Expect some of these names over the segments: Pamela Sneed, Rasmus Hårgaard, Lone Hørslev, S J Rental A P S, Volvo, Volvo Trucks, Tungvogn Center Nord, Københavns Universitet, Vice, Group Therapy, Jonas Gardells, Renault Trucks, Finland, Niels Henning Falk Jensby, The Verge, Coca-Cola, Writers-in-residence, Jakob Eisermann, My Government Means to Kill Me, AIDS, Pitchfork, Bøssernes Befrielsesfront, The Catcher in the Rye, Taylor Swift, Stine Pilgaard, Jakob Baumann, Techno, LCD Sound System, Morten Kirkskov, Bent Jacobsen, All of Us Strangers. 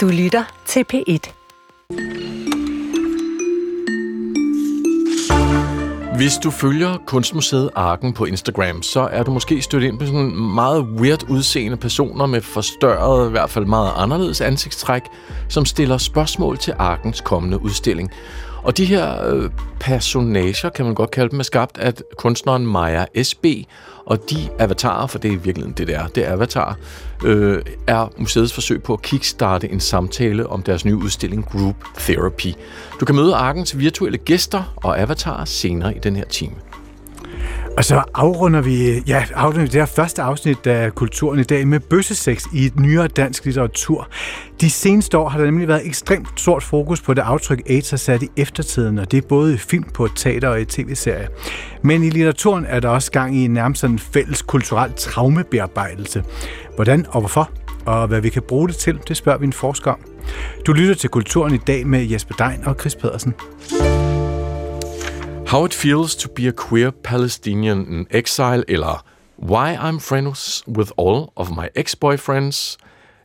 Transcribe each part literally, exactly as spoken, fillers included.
Du lytter til P et. Hvis du følger Kunstmuseet Arken på Instagram, så er du måske stødt ind på sådan meget weird udseende personer med forstørret, i hvert fald meget anderledes ansigtstræk, som stiller spørgsmål til Arkens kommende udstilling. Og de her øh, personager, kan man godt kalde dem, er skabt af kunstneren Maja S B, og de avatarer, for det er i virkeligheden det, der, det er avatarer, øh, er museets forsøg på at kickstarte en samtale om deres nye udstilling Group Therapy. Du kan møde Arkens virtuelle gæster og avatarer senere i den her time. Og så afrunder vi, ja, afrunder vi det her første afsnit af Kulturen i dag med bøssesex i et nyere dansk litteratur. De seneste år har der nemlig været ekstremt stort fokus på det aftryk, AIDS har sat i eftertiden, og det er både i film, på teater og i tv-serier. Men i litteraturen er der også gang i en nærmest sådan fælles kulturel traumebearbejdelse. Hvordan og hvorfor, og hvad vi kan bruge det til, det spørger vi en forsker om. Du lytter til Kulturen i dag med Jesper Dein og Chris Pedersen. How it feels to be a queer Palestinian in exile, eller why I'm friends with all of my ex-boyfriends,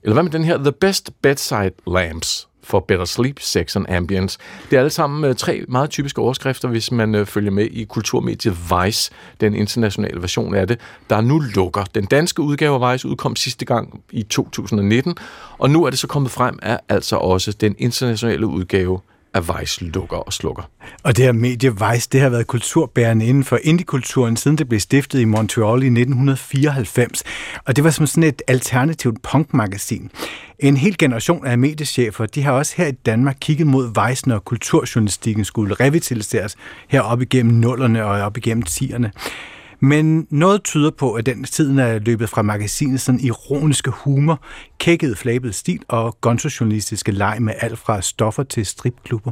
eller hvad med den her, the best bedside lamps for better sleep, sex and ambience. Det er alle sammen tre meget typiske overskrifter, hvis man følger med i kulturmediet Vice, den internationale version af det, der nu lukker. Den danske udgave af Vice udkom sidste gang i to tusind nitten, og nu er det så kommet frem af altså også den internationale udgave at Vice lukker og slukker. Og det her medie Vice, det har været kulturbærende inden for indiekulturen, siden det blev stiftet i Montreal i nitten fireoghalvfems. Og det var som sådan et alternativt punkmagasin. En hel generation af mediechefer, de har også her i Danmark kigget mod Vice, når kulturjournalistikken skulle revitaliseres herop igennem nullerne og op igennem tierne. Men noget tyder på, at den tiden er løbet fra magasinets sådan ironiske humor, kækket, flabet stil og gonzo-journalistiske leg med alt fra stoffer til stripklubber.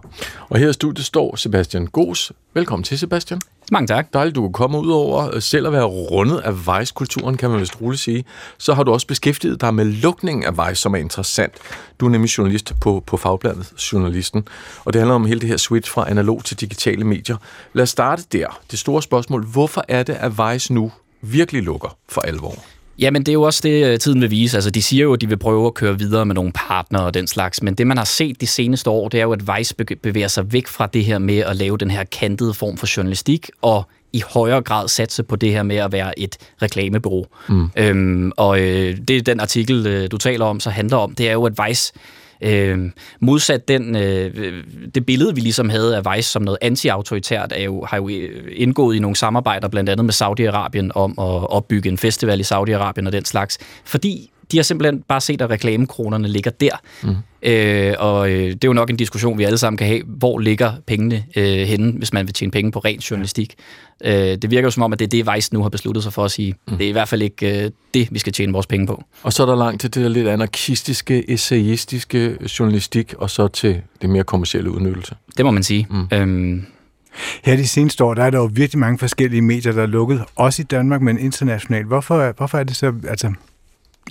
Og her i studiet står Sebastian Gos. Velkommen til, Sebastian. Mange tak. Dejligt, du kunne komme ud over selv at være rundet af Vice-kulturen, kan man vist roligt sige. Så har du også beskæftiget dig med lukningen af Vice, som er interessant. Du er nemlig journalist på, på Fagbladet Journalisten, og det handler om hele det her switch fra analog til digitale medier. Lad os starte der. Det store spørgsmål, hvorfor er det, at Vice nu virkelig lukker for alvor? Jamen, det er jo også det, tiden vil vise. Altså, de siger jo, at de vil prøve at køre videre med nogle partnere og den slags, men det, man har set de seneste år, det er jo, at Vice bevæger sig væk fra det her med at lave den her kantede form for journalistik, og i højere grad satse på det her med at være et reklamebureau. Mm. Øhm, og øh, det er den artikel, øh, du taler om, så handler om, det er jo, at Vice Øh, modsat den, øh, det billede, vi ligesom havde af Vice som noget anti-autoritært, er jo, har jo indgået i nogle samarbejder, blandt andet med Saudi-Arabien, om at opbygge en festival i Saudi-Arabien og den slags. Fordi de har simpelthen bare set, at reklamekronerne ligger der. Mm. Øh, og øh, det er jo nok en diskussion, vi alle sammen kan have. Hvor ligger pengene øh, henne, hvis man vil tjene penge på ren journalistik? Mm. Øh, det virker jo som om, at det er det, Vice nu har besluttet sig for at sige. Mm. Det er i hvert fald ikke øh, det, vi skal tjene vores penge på. Og så er der langt til det der lidt anarkistiske, essayistiske journalistik, og så til det mere kommercielle udnyttelse. Det må man sige. Mm. Øhm, Her de seneste år, der er der jo virkelig mange forskellige medier, der er lukket. Også i Danmark, men internationalt. Hvorfor, hvorfor er det så... Altså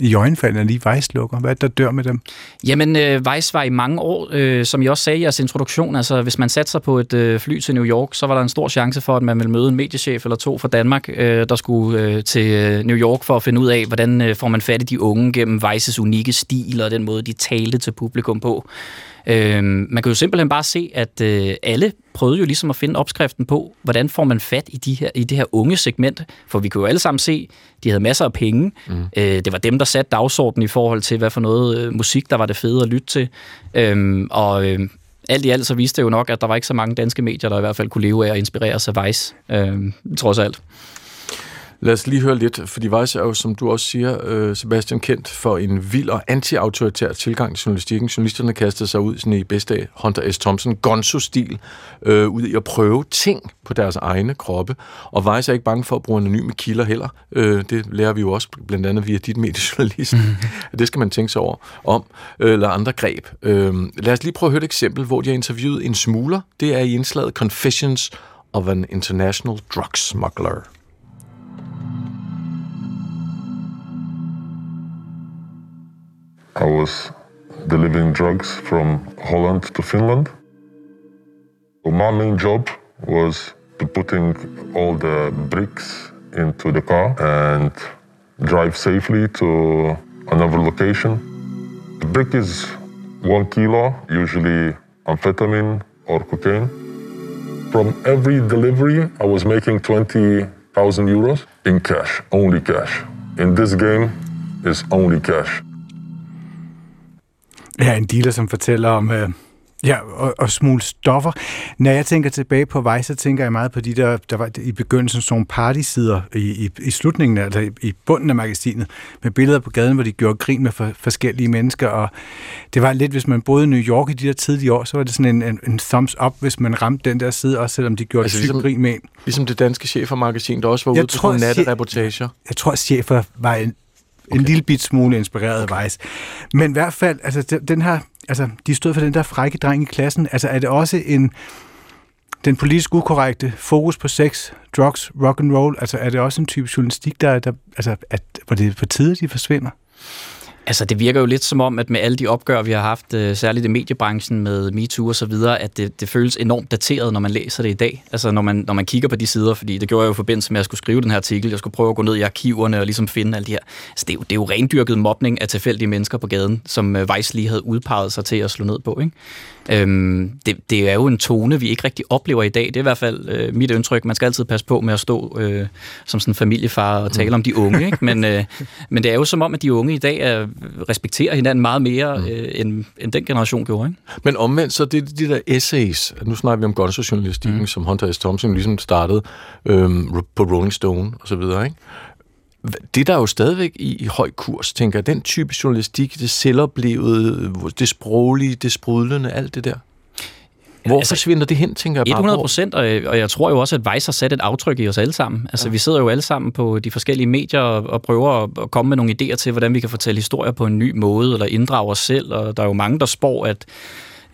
i øjenfaldene er lige Vice lukker. Hvad der dør med dem? Jamen, øh, Vice var i mange år, øh, som jeg også sagde i jeres introduktion, altså hvis man satte sig på et øh, fly til New York, så var der en stor chance for, at man ville møde en mediechef eller to fra Danmark, øh, der skulle øh, til New York for at finde ud af, hvordan øh, får man fat i de unge gennem Vices unikke stil og den måde, de talte til publikum på. Øh, man kan jo simpelthen bare se, at øh, alle prøvede jo ligesom at finde opskriften på, hvordan får man fat i, de her, i det her unge segment, for vi kunne jo alle sammen se, de havde masser af penge. Mm. Øh, det var dem, der satte dagsordenen i forhold til, hvad for noget øh, musik, der var det fede at lytte til. Øhm, og øh, alt i alt så viste det jo nok, at der var ikke så mange danske medier, der i hvert fald kunne leve af at inspirere sig af Vice, øh, trods alt. Lad os lige høre lidt, fordi Vice er jo, som du også siger, Sebastian, kendt for en vild og anti-autoritær tilgang til journalistikken. Journalisterne kastede sig ud sådan i bedste af Hunter S. Thompson, Gonzo-stil, øh, ud i at prøve ting på deres egne kroppe. Og Vice er ikke bange for at bruge anonyme kilder heller. Øh, det lærer vi jo også blandt andet via dit mediejournalist. Mm. Det skal man tænke sig over om, øh, eller andre greb. Øh, lad os lige prøve at høre et eksempel, hvor de har interviewet en smugler. Det er i indslaget Confessions of an International Drug Smuggler. I was delivering drugs from Holland to Finland. My main job was to putting all the bricks into the car and drive safely to another location. The brick is one kilo, usually amphetamine or cocaine. From every delivery, I was making twenty thousand euros in cash, only cash. In this game, it's only cash. Ja, en dealer, som fortæller om øh, ja, og, og smule stoffer. Når jeg tænker tilbage på Vice, så tænker jeg meget på de der, der var i begyndelsen sådan nogle partysider i, i, i slutningen, altså i, i bunden af magasinet, med billeder på gaden, hvor de gjorde grin med for, forskellige mennesker, og det var lidt, hvis man boede i New York i de der tidlige år, så var det sådan en, en, en thumbs up, hvis man ramte den der side, også selvom de gjorde altså, sygt ligesom, grin med. Ligesom det danske chefermagasin, der også var jeg ude på sådan nattereportager. Jeg tror, at chefer var en Okay. en lille bit smule inspireret af Vice. Men i hvert fald, altså, den her, altså, de stod for den der frække dreng i klassen. Altså, er det også en, den politisk ukorrekte fokus på sex, drugs, rock and roll? Altså, er det også en type journalistik, der, der altså, at, hvor det er på tide, de forsvinder? Altså, det virker jo lidt som om, at med alle de opgør, vi har haft, særligt i mediebranchen med MeToo og så videre, at det, det føles enormt dateret, når man læser det i dag. Altså, når man, når man kigger på de sider, fordi det gjorde jeg jo i forbindelse med, at jeg skulle skrive den her artikel. Jeg skulle prøve at gå ned i arkiverne og ligesom finde alt det her. Altså, det er jo, det er jo rendyrket mobning af tilfældige mennesker på gaden, som Vice lige havde udpeget sig til at slå ned på, ikke? Øhm, det, det er jo en tone, vi ikke rigtig oplever i dag. Det er i hvert fald øh, mit indtryk. Man skal altid passe på med at stå øh, som sådan en familiefar og tale om de unge, ikke? Men, øh, men det er jo som om, at de unge i dag er, respekterer hinanden meget mere, mm. øh, end, end den generation gjorde, ikke? Men omvendt, så det de der essays, nu snakker vi om Gonzo-journalistikken, mm. som Hunter S. Thompson ligesom startede øhm, på Rolling Stone og så videre, ikke? Det, der er jo stadigvæk i, i høj kurs, tænker jeg, den type journalistik, det selvoplevede, det sproglige, det sprudlende, alt det der. Hvor altså, forsvinder det hen, tænker jeg bare? hundrede procent, og, og jeg tror jo også, at Vice har sat et aftryk i os alle sammen. Altså, ja. Vi sidder jo alle sammen på de forskellige medier og, og prøver at, at komme med nogle idéer til, hvordan vi kan fortælle historier på en ny måde, eller inddrage os selv, og der er jo mange, der spår, at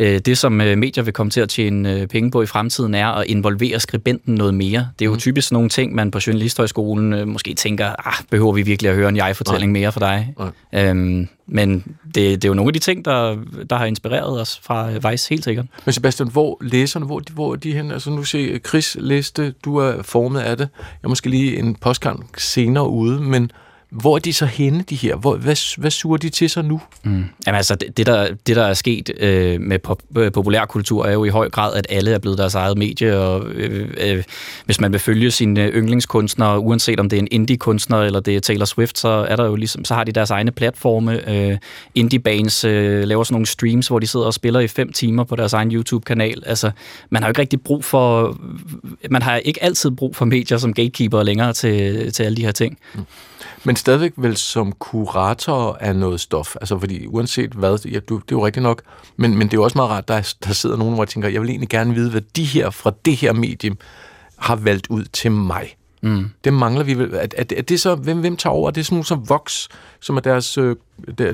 det, som medier vil komme til at tjene penge på i fremtiden, er at involvere skribenten noget mere. Det er jo mm. typisk nogle ting, man på journalisthøjskolen måske tænker, ah, behøver vi virkelig at høre en jeg-fortælling Nej. mere for dig? Øhm, men det, det er jo nogle af de ting, der, der har inspireret os fra Vice, helt sikkert. Men Sebastian, hvor læserne, hvor de, hvor de hen? Altså nu se Chris læste, du er formet af det. Jeg måske lige en postgang senere ude, men hvor er de så henne, de her? Hvor, hvad, hvad suger de til sig nu? Mm. Jamen altså, det, det, der, det der er sket øh, med pop, øh, populærkultur, er jo i høj grad, at alle er blevet deres eget medie, og øh, øh, hvis man vil følge sine yndlingskunstnere, uanset om det er en indie-kunstner, eller det er Taylor Swift, så, er der jo ligesom, så har de deres egne platforme. Øh, indie-bands øh, laver sådan nogle streams, hvor de sidder og spiller i fem timer på deres egen YouTube-kanal. Altså, man har jo ikke rigtig brug for... Man har ikke altid brug for medier som gatekeeper længere til, til alle de her ting. Mm. Men stadigvæk vel som kurator af noget stof, altså fordi uanset hvad, ja, du, det er jo rigtigt nok, men, men det er jo også meget rart, der, der sidder nogen, hvor jeg tænker, jeg vil egentlig gerne vide, hvad de her fra det her medium har valgt ud til mig. Mm. Det mangler vi vel. Er, er, er det så, hvem, hvem tager over? Er det sådan nogle som Vox, som er deres, øh,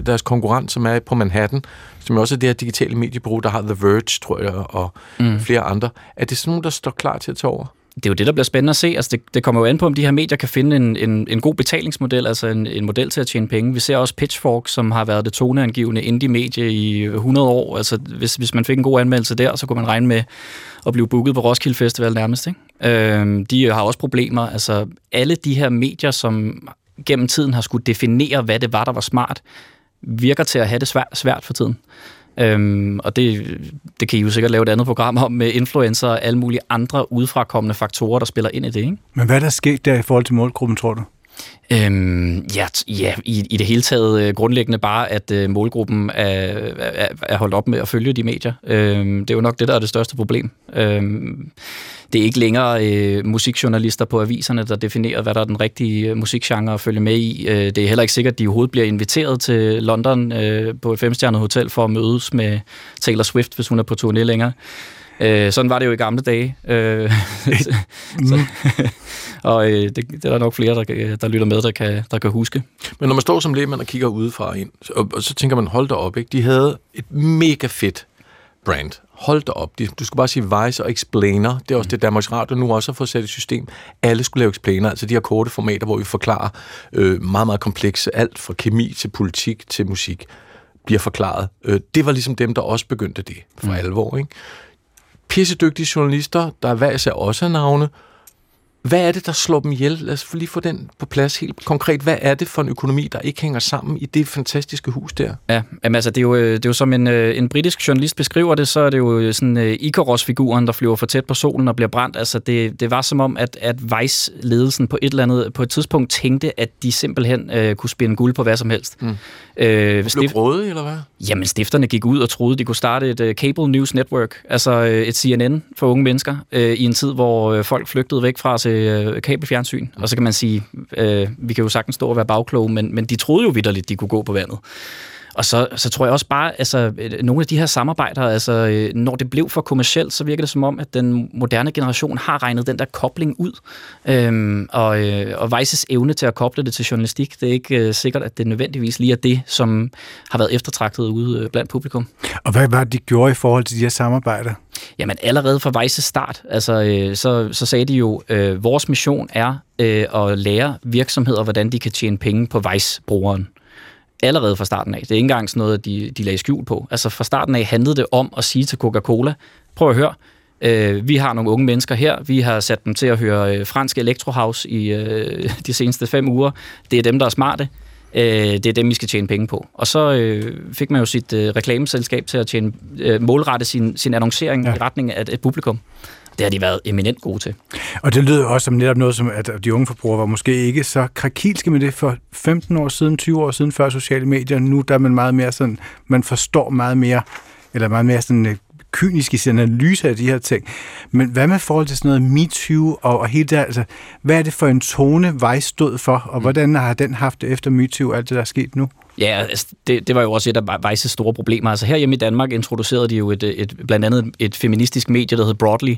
deres konkurrent, som er på Manhattan, som er også det her digitale mediebureau, der har The Verge, tror jeg, og mm. flere andre. Er det sådan nogle, der står klar til at tage over? Det er jo det, der bliver spændende at se. Altså det, det kommer jo an på, om de her medier kan finde en, en, en god betalingsmodel, altså en, en model til at tjene penge. Vi ser også Pitchfork, som har været det toneangivende indie-medie i hundrede år. Altså hvis, hvis man fik en god anmeldelse der, så kunne man regne med at blive booket på Roskilde Festival nærmest, ikke? Øhm, de har også problemer. Altså alle de her medier, som gennem tiden har skulle definere, hvad det var, der var smart, virker til at have det svært, svært for tiden. Øhm, og det, det kan I jo sikkert lave et andet program om med influencer og alle mulige andre udefrakommende faktorer, der spiller ind i det, ikke? Men hvad er der sket der i forhold til målgruppen, tror du? Øhm, ja, ja i, i det hele taget øh, grundlæggende bare, at øh, målgruppen er, er, er holdt op med at følge de medier. Øhm, det er jo nok det, der er det største problem. Øhm, det er ikke længere øh, musikjournalister på aviserne, der definerer, hvad der er den rigtige musikgenre at følge med i. Øh, det er heller ikke sikkert, at de overhovedet bliver inviteret til London øh, på et femstjernet hotel for at mødes med Taylor Swift, hvis hun er på turné længere. Øh, sådan var det jo i gamle dage. Øh, så, og øh, det, det er der nok flere, der, der lytter med, der kan, der kan huske. Men når man står som lægmand og kigger udefra ind, og, og så tænker man, hold da op, ikke? De havde et mega fedt brand. Hold da op. De, du skulle bare sige Vice og Explainer. Det er også det, Danmarks Radio nu også har fået sat i system. Alle skulle lave Explainer, altså de her korte formater, hvor vi forklarer øh, meget, meget komplekse, alt fra kemi til politik til musik, bliver forklaret. Øh, det var ligesom dem, der også begyndte det for mm. alvor, ikke? Pissedygtige journalister, der er hver især også navne, Hvad er det, der slår dem ihjel? Lad os lige få den på plads helt konkret. Hvad er det for en økonomi, der ikke hænger sammen i det fantastiske hus der? Ja, jamen altså, det er jo, det er jo som en, en britisk journalist beskriver det, så er det jo sådan uh, Ikoros-figuren, der flyver for tæt på solen og bliver brændt. Altså, det, det var som om, at, at Vice-ledelsen på et eller andet på et tidspunkt tænkte, at de simpelthen uh, kunne spinde guld på hvad som helst. Mm. Uh, blev stift... rådige, eller hvad? Jamen, stifterne gik ud og troede, de kunne starte et uh, cable news network, altså uh, et C N N for unge mennesker, uh, i en tid, hvor uh, folk flygtede væk fra til kabelfjernsyn, og så kan man sige, øh, vi kan jo sagtens stå og være bagkloge, men, men de troede jo vitterligt, de kunne gå på vandet. Og så, så tror jeg også bare, altså nogle af de her samarbejder, altså når det blev for kommercielt, så virker det som om, at den moderne generation har regnet den der kobling ud, øhm, og, øh, og Vices evne til at koble det til journalistik, det er ikke øh, sikkert, at det nødvendigvis lige er det, som har været eftertragtet ude øh, blandt publikum. Og hvad var det, de gjorde i forhold til de her samarbejder? Jamen allerede fra Vices start, altså øh, så, så sagde de jo, øh, vores mission er øh, at lære virksomheder, hvordan de kan tjene penge på Vice-brugeren. Allerede fra starten af. Det er ikke engang sådan noget, de, de lagde skjul på. Altså fra starten af handlede det om at sige til Coca-Cola, prøv at høre, øh, vi har nogle unge mennesker her, vi har sat dem til at høre øh, fransk electrohouse i øh, de seneste fem uger. Det er dem, der er smarte. Øh, det er dem, vi skal tjene penge på. Og så øh, fik man jo sit øh, reklameselskab til at tjene, øh, målrette sin, sin annoncering ja. i retning af et publikum. Det har de været eminent gode til. Og det lyder også som netop noget, som at de unge forbrugere var måske ikke så krakilske med det for femten år siden, tyve år siden, før sociale medier. Nu der er man meget mere sådan, man forstår meget mere, eller meget mere sådan kynisk i sin analyse af de her ting. Men hvad med forhold til sådan noget MeToo og, og hele det her, altså, hvad er det for en tone Vice stod for, og hvordan har den haft efter MeToo og alt det, der er sket nu? Ja, altså, det, det var jo også et af Vices store problemer. Altså her hjemme i Danmark introducerede de jo et, et, blandt andet et feministisk medie, der hed Broadly,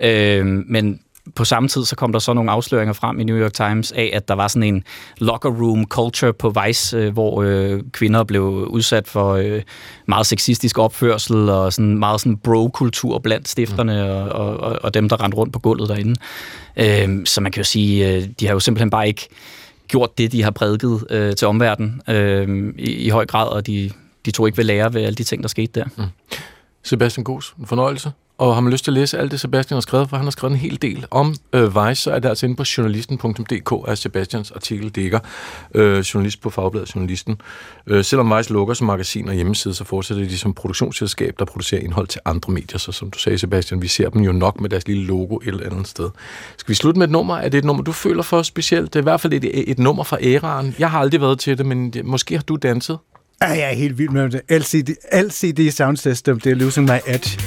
øh, men på samme tid, så kom der så nogle afsløringer frem i New York Times af, at der var sådan en locker room culture på Vice, hvor øh, kvinder blev udsat for øh, meget sexistisk opførsel og sådan meget sådan bro-kultur blandt stifterne og, og, og dem, der rendte rundt på gulvet derinde. Øh, så man kan jo sige, øh, de har jo simpelthen bare ikke gjort det, de har prædiket øh, til omverdenen øh, i, i høj grad, og de, de tog ikke ved lære ved alle de ting, der skete der. Mm. Sebastian Gos, en fornøjelse. Og har man lyst til at læse alt det, Sebastian har skrevet, for han har skrevet en hel del om øh, Vice, så er det altså inde på journalisten punktum d k, er Sebastians artikel dækker. Øh, journalist på Fagbladet Journalisten. Øh, selvom Vice lukker som magasin og hjemmeside, så fortsætter de som produktionsselskab, der producerer indhold til andre medier. Så som du sagde, Sebastian, vi ser dem jo nok med deres lille logo et eller andet sted. Skal vi slutte med et nummer? Er det et nummer, du føler for specielt? Det er i hvert fald et, et nummer fra æraen. Jeg har aldrig været til det, men måske har du danset? Ah, jeg er helt vild med det. L C D Sound System, det er Losing My Edge.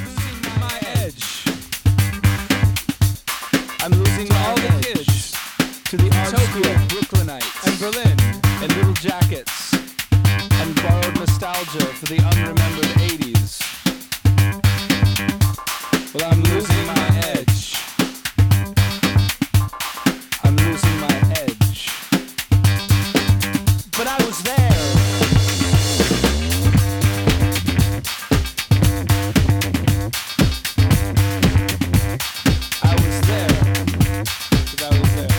To the Tokyo Brooklynites and Berlin in little jackets and borrowed nostalgia for the unremembered eighties. Well, I'm losing my edge. I'm losing my edge. But I was there. I was there. But I was there.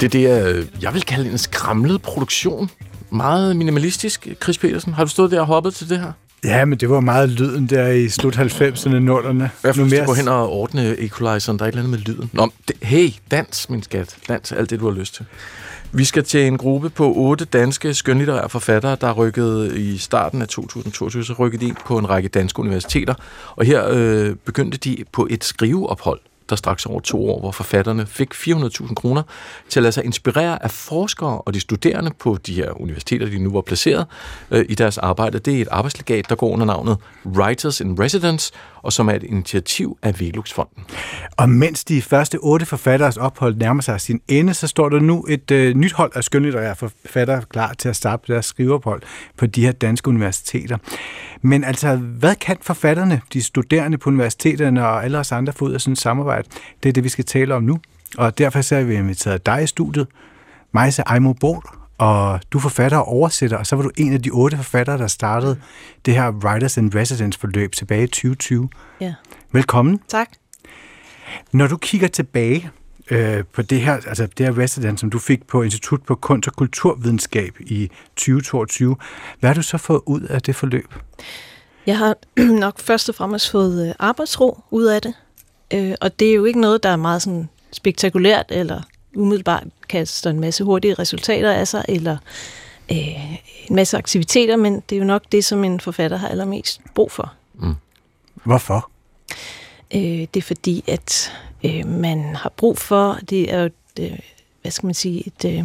Det, det er, jeg vil kalde en skramlet produktion. Meget minimalistisk. Chris Pedersen, har du stået der og hoppet til det her? Ja, men det var meget lyden der i slut halvfemserne, nullerne. Jeg får mere... gå hen og ordne equalizeren. Der er et eller andet med lyden. Nå, det, hey, dans, min skat. Dans, alt det, du har lyst til. Vi skal til en gruppe på otte danske skønlitterære forfattere, der rykkede i starten af to tusind og toogtyve, så rykkede de ind på en række danske universiteter. Og her øh, begyndte de på et skriveophold, der straks over to år, hvor forfatterne fik fire hundrede tusind kroner til at lade sig inspirere af forskere og de studerende på de her universiteter, de nu var placeret øh, i deres arbejde. Det er et arbejdslegat, der går under navnet Writers in Residence, og som er et initiativ af Velux-fonden. Og mens de første otte forfatteres ophold nærmer sig sin ende, så står der nu et øh, nyt hold af skønlitterære forfattere klar til at starte deres skriveophold på de her danske universiteter. Men altså, hvad kan forfatterne, de studerende på universiteterne og alle os andre få ud af sådan et samarbejde? Det er det, vi skal tale om nu, og derfor så har vi inviteret dig i studiet, Majsa Aymo og du forfatter og oversætter, og så var du en af de otte forfattere, der startede det her Writers in Residence-forløb tilbage i tyve tyve. Ja. Velkommen. Tak. Når du kigger tilbage øh, på det her, altså det her residence, som du fik på Institut på Kunst- og Kulturvidenskab i tyve toogtyve, hvad har du så fået ud af det forløb? Jeg har nok først og fremmest fået arbejdsro ud af det, øh, og det er jo ikke noget, der er meget sådan spektakulært eller umiddelbart kaster en masse hurtige resultater af sig, eller øh, en masse aktiviteter, men det er jo nok det, som en forfatter har allermest brug for. Mm. Hvorfor? Øh, det er fordi, at øh, man har brug for, det er jo et, øh, hvad skal man sige, et øh,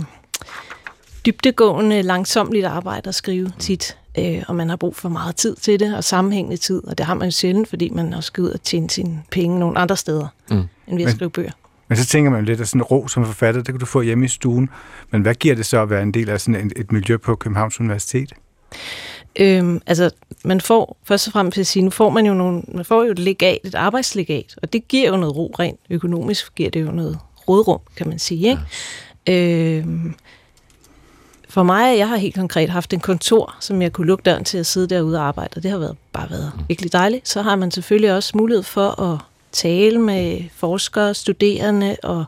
dybdegående, langsomligt arbejde at skrive tit, øh, og man har brug for meget tid til det, og sammenhængende tid, og det har man jo sjældent, fordi man også skal ud og tjene sine penge nogle andre steder, mm. end ved at skrive bøger. Men så tænker man jo lidt, at sådan en ro som forfatter, det kan du få hjemme i stuen. Men hvad giver det så at være en del af sådan et miljø på Københavns Universitet? Øhm, altså, man får, først og fremmest at sige, nu får man jo nogle, man får jo et legat, et arbejdslegat, og det giver jo noget ro rent. Økonomisk giver det jo noget rådrum, kan man sige, ikke? Ja. Øhm, for mig, jeg har helt konkret haft en kontor, som jeg kunne lukke døren til at sidde derude og arbejde, og det har været, bare været mm. virkelig dejligt. Så har man selvfølgelig også mulighed for at tale med forskere, studerende og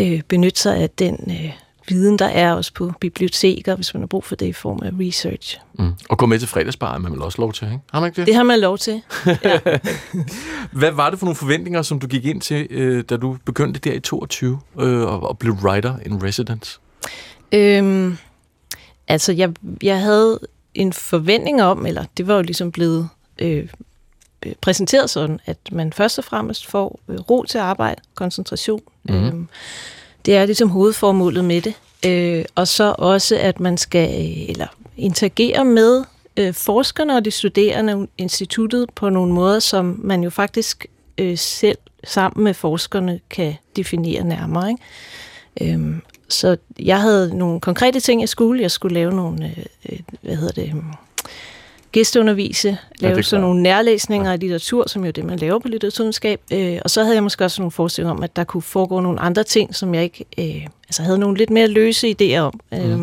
øh, benytte sig af den øh, viden, der er også på biblioteker, hvis man har brug for det i form af research. Mm. Og gå med til fredagsbar, er man vel også lov til, ikke? Har man ikke det? Det har man lov til, ja. Hvad var det for nogle forventninger, som du gik ind til, øh, da du begyndte der i toogtyve øh, og, og blev writer in residence? Øhm, altså, jeg, jeg havde en forventning om, eller det var jo ligesom blevet... Øh, præsenteret sådan, at man først og fremmest får ro til arbejde, koncentration. Mm. Det er ligesom hovedformålet med det. Og så også, at man skal eller interagere med forskerne og de studerende instituttet på nogle måder, som man jo faktisk selv sammen med forskerne kan definere nærmere, ikke? Så jeg havde nogle konkrete ting, jeg skulle. Jeg skulle lave nogle, hvad hedder det... gæsteundervise, lave ja, sådan nogle nærlæsninger af ja. litteratur, som jo det, man laver på litteraturvidenskab. Øh, og så havde jeg måske også nogle forestillinger om, at der kunne foregå nogle andre ting, som jeg ikke... Øh, altså havde nogle lidt mere løse idéer om. Mm. Øh,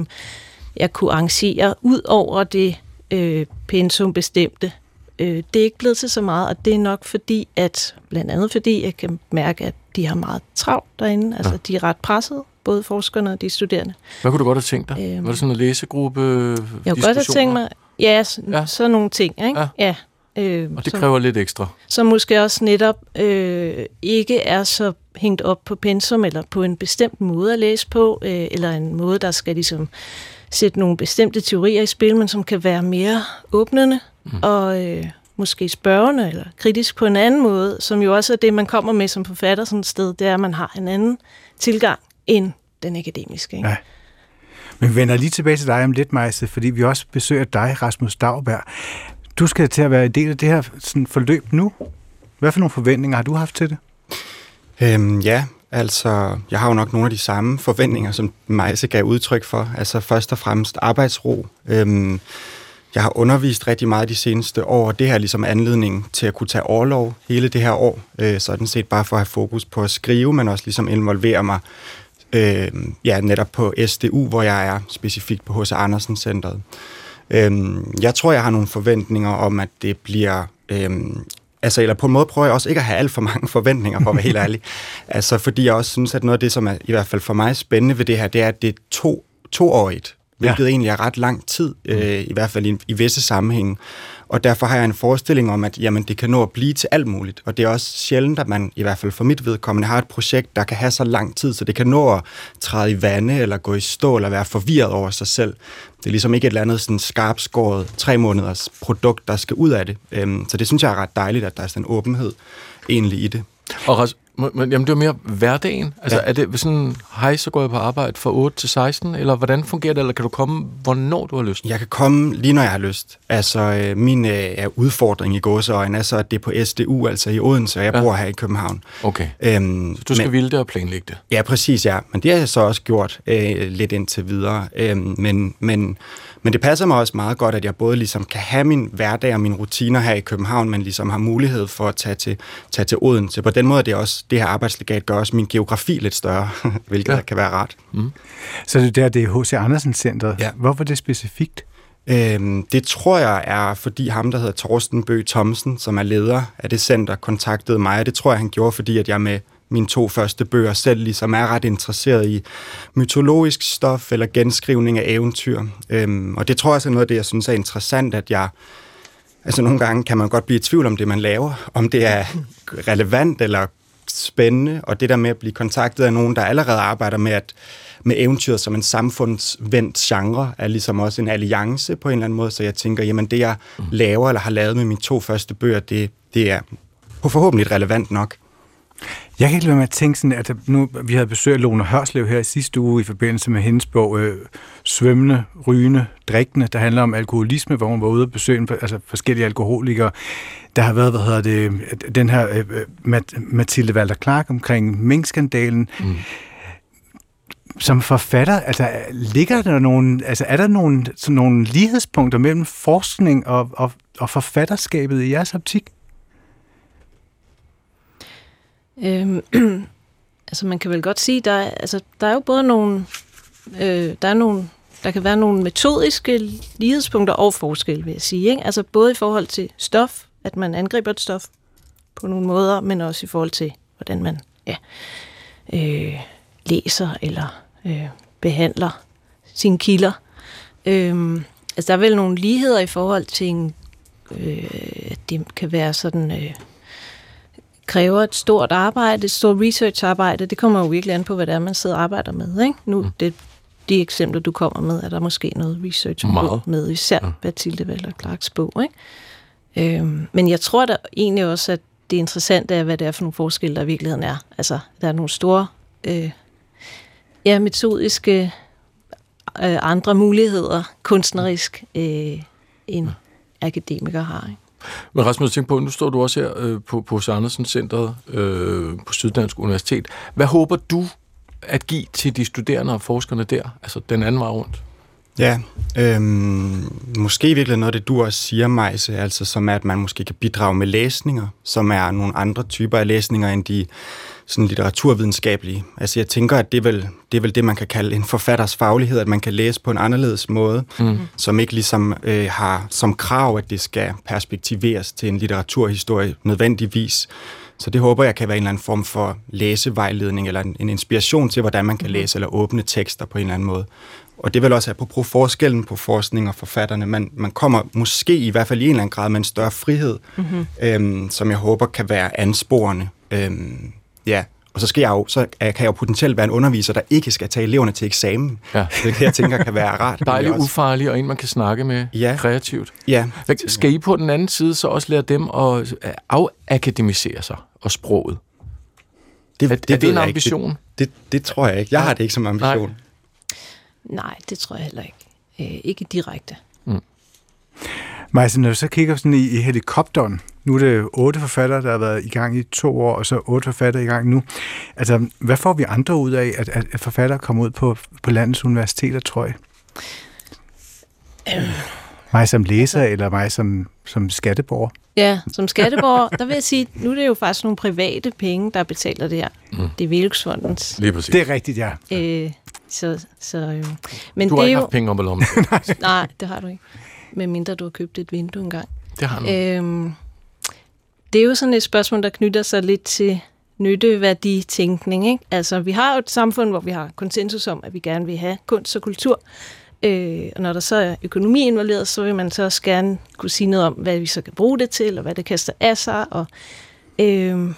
jeg kunne arrangere ud over det øh, pensum bestemte. Øh, det er ikke blevet til så meget, og det er nok fordi, at... Blandt andet fordi, jeg kan mærke, at de har meget travlt derinde. Ja. Altså, de er ret pressede, både forskerne og de studerende. Hvad kunne du godt have tænkt dig? Øh, Var det sådan en læsegruppe? Jeg kunne godt have tænkt mig... Ja, sådan ja. så nogle ting, ikke? Ja. ja. Øh, og det som, kræver lidt ekstra. Som måske også netop øh, ikke er så hængt op på pensum, eller på en bestemt måde at læse på, øh, eller en måde, der skal ligesom sætte nogle bestemte teorier i spil, men som kan være mere åbnende, mm. og øh, måske spørgende, eller kritisk på en anden måde, som jo også er det, man kommer med som forfatter sådan et sted, det er, at man har en anden tilgang end den akademiske, ikke? Ja. Men vi vender lige tilbage til dig om lidt, Majsa, fordi vi også besøger dig, Rasmus Daugbjerg. Du skal til at være en del af det her sådan forløb nu. Hvad for nogle forventninger har du haft til det? Øhm, ja, altså, jeg har jo nok nogle af de samme forventninger, som Majsa gav udtryk for. Altså først og fremmest arbejdsro. Øhm, jeg har undervist rigtig meget de seneste år, og det her er ligesom anledningen til at kunne tage orlov hele det her år. Øh, sådan set bare for at have fokus på at skrive, men også ligesom involvere mig. Øhm, ja, netop på S D U, hvor jeg er specifikt på H C Andersen-Centeret. Øhm, jeg tror, jeg har nogle forventninger om, at det bliver... Øhm, altså, eller på en måde prøver jeg også ikke at have alt for mange forventninger, for at være helt ærlig. Altså, fordi jeg også synes, at noget af det, som er i hvert fald for mig spændende ved det her, det er, at det er to, toårigt, hvilket ja. egentlig er ret lang tid, øh, i hvert fald i, i visse sammenhænge. Og derfor har jeg en forestilling om, at jamen, det kan nå at blive til alt muligt. Og det er også sjældent, at man, i hvert fald for mit vedkommende, har et projekt, der kan have så lang tid, så det kan nå at træde i vande, eller gå i stå, eller være forvirret over sig selv. Det er ligesom ikke et eller andet sådan skarpskåret, tre måneders produkt, der skal ud af det. Øhm, så det synes jeg er ret dejligt, at der er sådan en åbenhed egentlig i det. Og Ras, jamen, det er mere hverdagen. Altså, ja. Er det sådan, hej, så går jeg på arbejde fra otte til seksten, eller hvordan fungerer det, eller kan du komme, hvornår du har lyst? Jeg kan komme lige, når jeg har lyst. Altså, øh, min øh, udfordring i gåseøjne er så, at det er på S D U, altså i Odense, og jeg ja. bor her i København. Okay, øhm, så du skal men, ville det og planlægge det? Ja, præcis, ja. Men det har jeg så også gjort øh, lidt indtil videre. Øh, men... men Men det passer mig også meget godt, at jeg både ligesom kan have min hverdag og mine rutiner her i København, men ligesom har mulighed for at tage til, tage til Odense. Så på den måde er det også, det her arbejdslegat gør også min geografi lidt større, hvilket ja. kan være rart. Mm. Så det der, det er H C. Andersen-Centeret. Ja. Hvorfor det specifikt? Øhm, det tror jeg er, fordi ham, der hedder Torsten Bøgh Thomsen, som er leder af det center, kontaktede mig. Det tror jeg, han gjorde, fordi at jeg med mine to første bøger selv ligesom er ret interesseret i mytologisk stof eller genskrivning af eventyr. Øhm, og det tror jeg også er noget af det, jeg synes er interessant, at jeg... Altså nogle gange kan man godt blive i tvivl om det, man laver, om det er relevant eller spændende, og det der med at blive kontaktet af nogen, der allerede arbejder med, at, med eventyr som en samfundsvendt genre, er ligesom også en alliance på en eller anden måde, så jeg tænker, jamen det jeg laver eller har lavet med mine to første bøger, det, det er forhåbentlig relevant nok. Jeg kan ikke lade være med at tænke sådan, at nu, vi havde besøg af Lone Hørslev her i sidste uge i forbindelse med hendes bog øh, Svømmende, Rygende, Drikkende, der handler om alkoholisme, hvor hun var ude og besøge altså forskellige alkoholikere. Der har været, hvad hedder det, den her øh, Mathilde Walter Clark omkring minkskandalen. Mm. Som forfatter, altså, ligger der nogle, altså, er der nogle, sådan nogle lighedspunkter mellem forskning og, og, og forfatterskabet i jeres optik? Øhm, altså man kan vel godt sige, der er, altså der er jo både nogle, øh, der er nogle, der kan være nogle metodiske lighedspunkter og forskel, vil jeg sige, ikke? Altså både i forhold til stof, at man angriber et stof på nogle måder, men også i forhold til hvordan man ja, øh, læser eller øh, behandler sine kilder. Øhm, altså der er vel nogle ligheder i forhold til, en, øh, at det kan være sådan øh, kræver et stort arbejde, et stort research-arbejde. Det kommer jo virkelig an på, hvad det er, man sidder og arbejder med. Ikke? Nu, mm. det, de eksempler, du kommer med, er der måske noget research på med, især ja. Mathilde Walter Clarks bog. Ikke? Øhm, men jeg tror da egentlig også, at det interessante er, hvad det er for nogle forskelle, der i virkeligheden er. Altså, der er nogle store øh, ja, metodiske øh, andre muligheder, kunstnerisk, øh, end ja. akademikere har, ikke? Men Rasmus, tænk på, nu står du også her øh, på, på H C. Andersen-Centeret øh, på Syddansk Universitet. Hvad håber du at give til de studerende og forskerne der, altså den anden vej rundt? Ja, øh, måske virkelig noget, det du også siger, Majse, altså som er, at man måske kan bidrage med læsninger, som er nogle andre typer af læsninger end de sådan litteraturvidenskabelige. Altså jeg tænker, at det er, vel, det er vel det, man kan kalde en forfatters faglighed, at man kan læse på en anderledes måde, mm. som ikke ligesom øh, har som krav, at det skal perspektiveres til en litteraturhistorie nødvendigvis. Så det håber jeg kan være en eller anden form for læsevejledning eller en, en inspiration til, hvordan man kan læse eller åbne tekster på en eller anden måde. Og det vil også apropos forskellen på forskning og forfatterne. Man, man kommer måske i hvert fald i en eller anden grad med en større frihed, mm-hmm. øhm, som jeg håber kan være ansporende. Øhm, Ja, og så, skal jeg jo, så kan jeg jo potentielt være en underviser, der ikke skal tage eleverne til eksamen. Ja. Det, jeg tænker, kan være rart. Dejligt ufarlig, og en, man kan snakke med ja. kreativt. Ja. Skal I på den anden side så også lære dem at afakademisere sig og sproget? Det, det, er det en ambition? Det, det, det tror jeg ikke. Jeg har det ikke som ambition. Nej, Nej det tror jeg heller ikke. Øh, ikke direkte. Mm. Majsa, når vi så kigger sådan i, i helikopteren, nu er det otte forfattere, der har været i gang i to år, og så otte forfattere i gang nu. Altså, hvad får vi andre ud af, at, at forfattere kommer ud på, på landets universiteter, tror jeg? Øh. Mig som læser, altså, eller mig som, som skatteborger? Ja, som skatteborger, der vil jeg sige, nu er det jo faktisk nogle private penge, der betaler det her. Mm. Det er Velux-fondens. Lige præcis. Det er rigtigt, ja. Øh, så, så, øh. Men du har det ikke jo... haft penge om lommen. Nej. Nej, det har du ikke. Med mindre du har købt et vindue engang. Det har man. Øhm, det er jo sådan et spørgsmål, der knytter sig lidt til nytteværditænkning, ikke? Altså, vi har jo et samfund, hvor vi har konsensus om, at vi gerne vil have kunst og kultur. Øh, og når der så er økonomi involveret, så vil man så også gerne kunne sige noget om, hvad vi så kan bruge det til, og hvad det kaster af sig. Og, øh,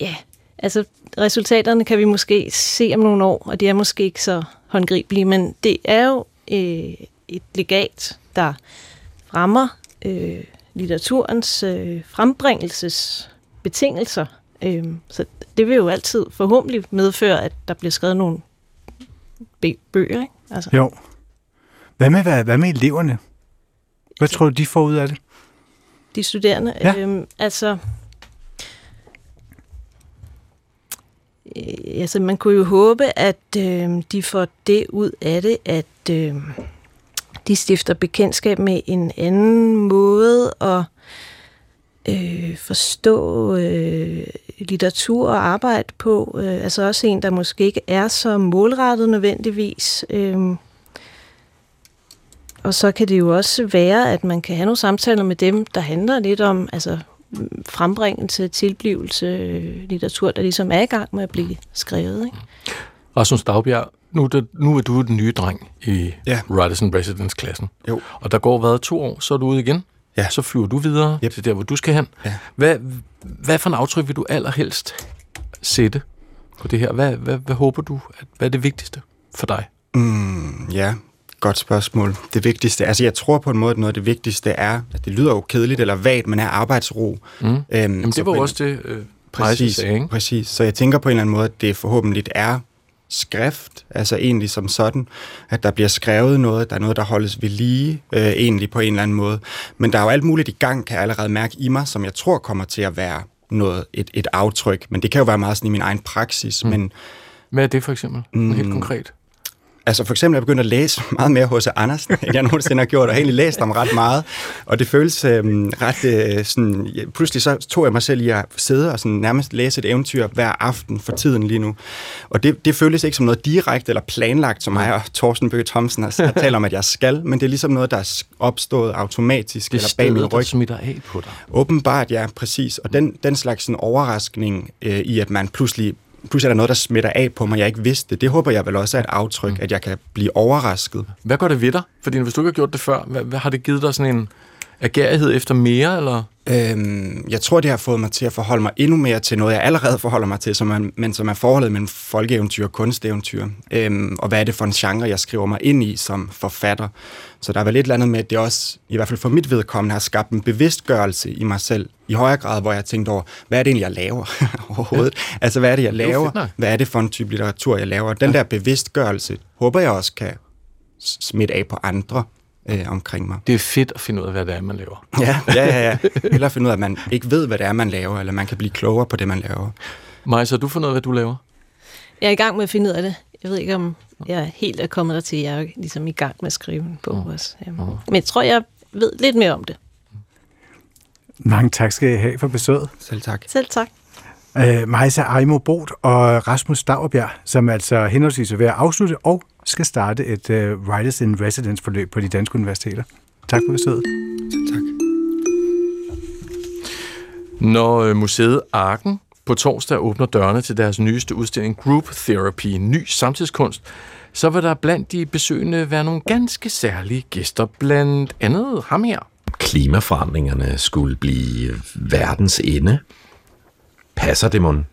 ja, altså, resultaterne kan vi måske se om nogle år, og de er måske ikke så håndgribelige, men det er jo... Øh, et legat, der fremmer øh, litteraturens øh, frembringelsesbetingelser. Øh, så det vil jo altid forhåbentlig medføre, at der bliver skrevet nogle b- bøger. Ikke? Altså. Jo. Hvad med, hvad, hvad med eleverne? Hvad tror du, de får ud af det? De studerende? Ja. Øh, altså... Øh, altså, man kunne jo håbe, at øh, de får det ud af det, at... Øh, de stifter bekendtskab med en anden måde at øh, forstå øh, litteratur og arbejde på. Øh, altså også en, der måske ikke er så målrettet nødvendigvis. Øh. Og så kan det jo også være, at man kan have nogle samtaler med dem, der handler lidt om altså frembringelse, tilblivelse, litteratur, der ligesom er i gang med at blive skrevet, ikke? Rasmus Daugbjerg, nu, nu er du den nye dreng i ja. Writers in Residence-klassen. Jo. Og der går hvad, to år, så er du ude igen. Ja. Så flyver du videre yep. til der, hvor du skal hen. Ja. Hvad, hvad for en aftryk vil du allerhelst sætte på det her? Hvad, hvad, hvad håber du, at, hvad er det vigtigste for dig? Mm, ja, godt spørgsmål. Det vigtigste, altså jeg tror på en måde, at noget af det vigtigste er, at det lyder jo kedeligt eller vagt, men er arbejdsro. Mm. Øhm, Jamen det var også det, øh, præcis, sagde, præcis. Så jeg tænker på en eller anden måde, at det forhåbentlig er skrift, altså egentlig som sådan, at der bliver skrevet noget, der er noget, der holdes ved lige, øh, egentlig på en eller anden måde. Men der er jo alt muligt i gang, kan jeg allerede mærke i mig, som jeg tror kommer til at være noget, et, et aftryk. Men det kan jo være meget sådan i min egen praksis. Mm. Men, hvad er det for eksempel? Mm, Helt konkret? Altså for eksempel, jeg begyndte at læse meget mere H C. Andersen, end jeg nogensinde har gjort, og egentlig læste ham ret meget. Og det føles øh, ret øh, sådan... Ja, pludselig så tog jeg mig selv i at sidde og sådan nærmest læse et eventyr hver aften for tiden lige nu. Og det, det føles ikke som noget direkte eller planlagt, som mig og Torsten Bøgh Thomsen har, har talt om, at jeg skal, men det er ligesom noget, der er opstået automatisk det eller bag min ryg. Det smitter af på dig. Åbenbart, ja, præcis. Og den, den slags sådan, overraskning øh, i, at man pludselig... Pludselig er der noget, der smitter af på mig, jeg ikke vidste. Det håber jeg vel også er et aftryk, mm. at jeg kan blive overrasket. Hvad gør det ved dig? Fordi hvis du ikke har gjort det før, hvad, hvad har det givet dig sådan en agerighed efter mere, eller...? Øhm, jeg tror, det har fået mig til at forholde mig endnu mere til noget, jeg allerede forholder mig til, som er, men som er forholdet mellem folkeeventyr og kunsteventyr. Øhm, og hvad er det for en genre, jeg skriver mig ind i som forfatter? Så der er vel et eller andet med, at det også, i hvert fald for mit vedkommende, har skabt en bevidstgørelse i mig selv, i højere grad, hvor jeg tænkte over, hvad er det egentlig, jeg laver overhovedet? Ja. Altså, hvad er det, jeg laver? Det hvad er det for en type litteratur, jeg laver? Den ja. der bevidstgørelse, håber jeg også kan smitte af på andre. Øh, omkring mig. Det er fedt at finde ud af, hvad det er, man laver. Ja, ja, ja. ja. Eller finde ud af, at man ikke ved, hvad det er, man laver, eller man kan blive klogere på det, man laver. Majsa, har du fundet ud af, hvad du laver? Jeg er i gang med at finde ud af det. Jeg ved ikke, om jeg helt er kommet der til. Jeg er jo ligesom i gang med at skrive en bog mm. også. Ja. Mm. Men jeg tror, jeg ved lidt mere om det. Mange tak skal I have for besøget. Selv tak. Selv tak. Øh, Majsa Aymo og Rasmus Daugbjerg, som altså henholdsvis er ved at afslutte og skal starte et uh, Writers in Residence-forløb på de danske universiteter. Tak for besøget. Tak. Når øh, museet Arken på torsdag åbner dørene til deres nyeste udstilling Group Therapy, ny samtidskunst, så vil der blandt de besøgende være nogle ganske særlige gæster, blandt andet ham her. Klimaforandringerne skulle blive verdens ende. Passer det mon?